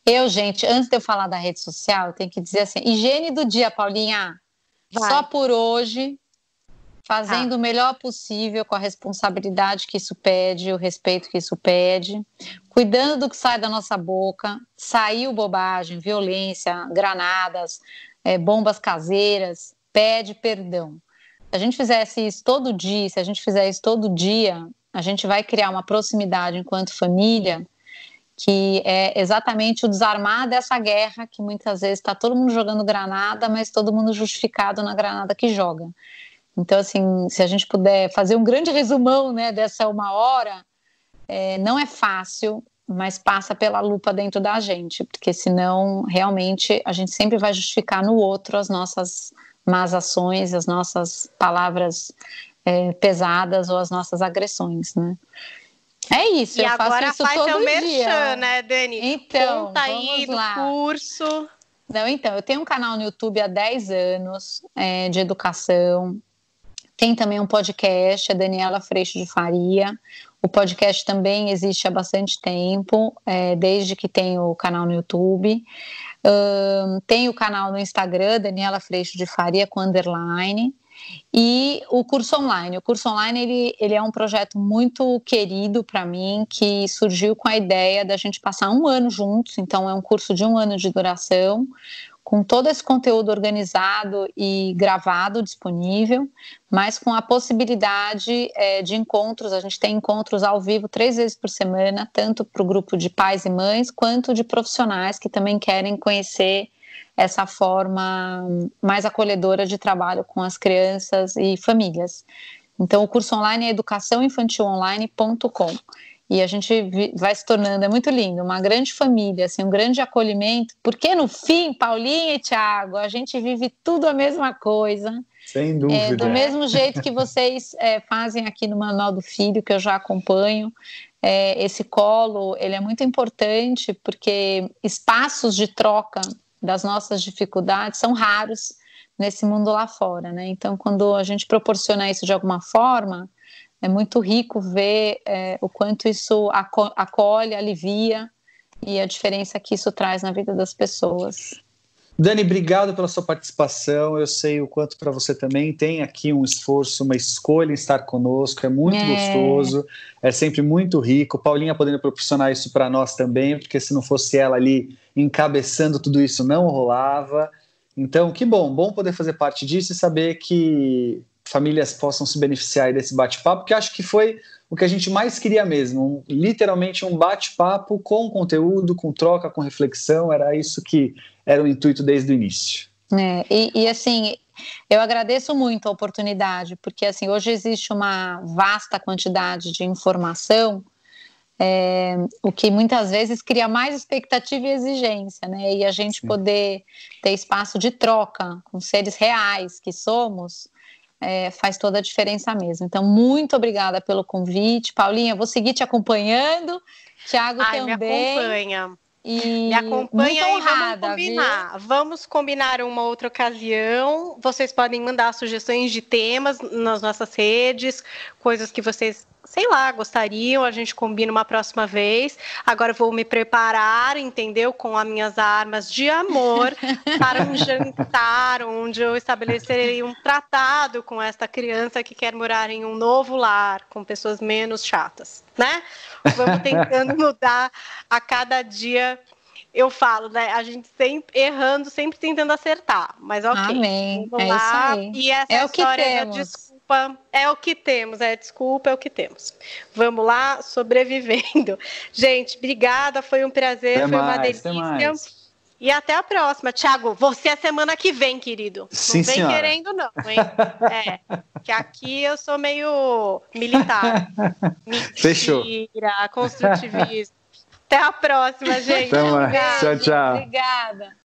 Eu, gente, antes de eu falar da rede social, eu tenho que dizer assim, higiene do dia, Paulinha, vai. Só por hoje... Fazendo ah. o melhor possível com a responsabilidade que isso pede, o respeito que isso pede, cuidando do que sai da nossa boca, saiu bobagem, violência, granadas, é, bombas caseiras, pede perdão. Se a gente fizesse isso todo dia, se a gente fizer isso todo dia, a gente vai criar uma proximidade enquanto família que é exatamente o desarmar dessa guerra, que muitas vezes está todo mundo jogando granada, mas todo mundo justificado na granada que joga. Então, assim, se a gente puder fazer um grande resumão, né, dessa uma hora, é, não é fácil, mas passa pela lupa dentro da gente, porque senão, realmente, a gente sempre vai justificar no outro as nossas más ações, as nossas palavras é, pesadas ou as nossas agressões, né? É isso, e eu faço isso faz todo dia. E agora faz seu merchan, né, Dani? Então, conta aí do curso. Não, então, eu tenho um canal no YouTube há dez anos é, de educação. Tem também um podcast, a Daniela Freixo de Faria. O podcast também existe há bastante tempo, é, desde que tem o canal no YouTube. Um, tem o canal no Instagram, Daniela Freixo de Faria, com underline. E o curso online. O curso online ele, ele é um projeto muito querido para mim, que surgiu com a ideia da gente passar um ano juntos. Então é um curso de um ano de duração, com todo esse conteúdo organizado e gravado disponível, mas com a possibilidade é, de encontros. A gente tem encontros ao vivo três vezes por semana, tanto para o grupo de pais e mães, quanto de profissionais que também querem conhecer essa forma mais acolhedora de trabalho com as crianças e famílias. Então, o curso online é educação infantil online ponto com. E a gente vai se tornando, é muito lindo, uma grande família, assim, um grande acolhimento, porque no fim, Paulinha e Thiago, a gente vive tudo a mesma coisa. Sem dúvida. É, do mesmo jeito que vocês é, fazem aqui no Manual do Filho, que eu já acompanho. É, esse colo, ele é muito importante, porque espaços de troca das nossas dificuldades são raros nesse mundo lá fora, né? Então, quando a gente proporciona isso de alguma forma, é muito rico ver é, o quanto isso aco- acolhe, alivia e a diferença que isso traz na vida das pessoas. Dani, obrigado pela sua participação. Eu sei o quanto para você também tem aqui um esforço, uma escolha em estar conosco. É muito é. gostoso, é sempre muito rico. Paulinha podendo proporcionar isso para nós também, porque se não fosse ela ali encabeçando tudo isso, não rolava. Então, que bom, bom poder fazer parte disso e saber que famílias possam se beneficiar desse bate-papo, que acho que foi o que a gente mais queria mesmo, um, literalmente um bate-papo com conteúdo, com troca, com reflexão. Era isso que era o intuito desde o início. É, e, e assim, eu agradeço muito a oportunidade, porque assim, hoje existe uma vasta quantidade de informação, é, o que muitas vezes cria mais expectativa e exigência, né? E a gente Sim. poder ter espaço de troca com seres reais que somos, É, faz toda a diferença mesmo. Então, muito obrigada pelo convite, Paulinha. Vou seguir te acompanhando, Thiago Ai, também. Me acompanha. E me acompanha muito honrada, e vamos combinar. Viu? Vamos combinar uma outra ocasião. Vocês podem mandar sugestões de temas nas nossas redes, coisas que vocês, sei lá, gostariam. A gente combina uma próxima vez. Agora vou me preparar, entendeu? Com as minhas armas de amor para um jantar onde eu estabelecerei um tratado com esta criança que quer morar em um novo lar, com pessoas menos chatas, né? Vamos tentando mudar a cada dia. Eu falo, né? A gente sempre errando, sempre tentando acertar. Mas ok. Amém. Vamos é lá. Isso aí. E essa é história da desculpa é o que temos. É desculpa, é o que temos. Vamos lá, sobrevivendo. Gente, obrigada. Foi um prazer. Até foi mais, uma delícia. Mais. E até a próxima. Thiago, você é semana que vem, querido. Sim, não vem senhora. Querendo, não, hein? É. Que aqui eu sou meio militar. Mentira, fechou. Construtivismo. Até a próxima, gente. Até mais. Tchau, tchau. Obrigada.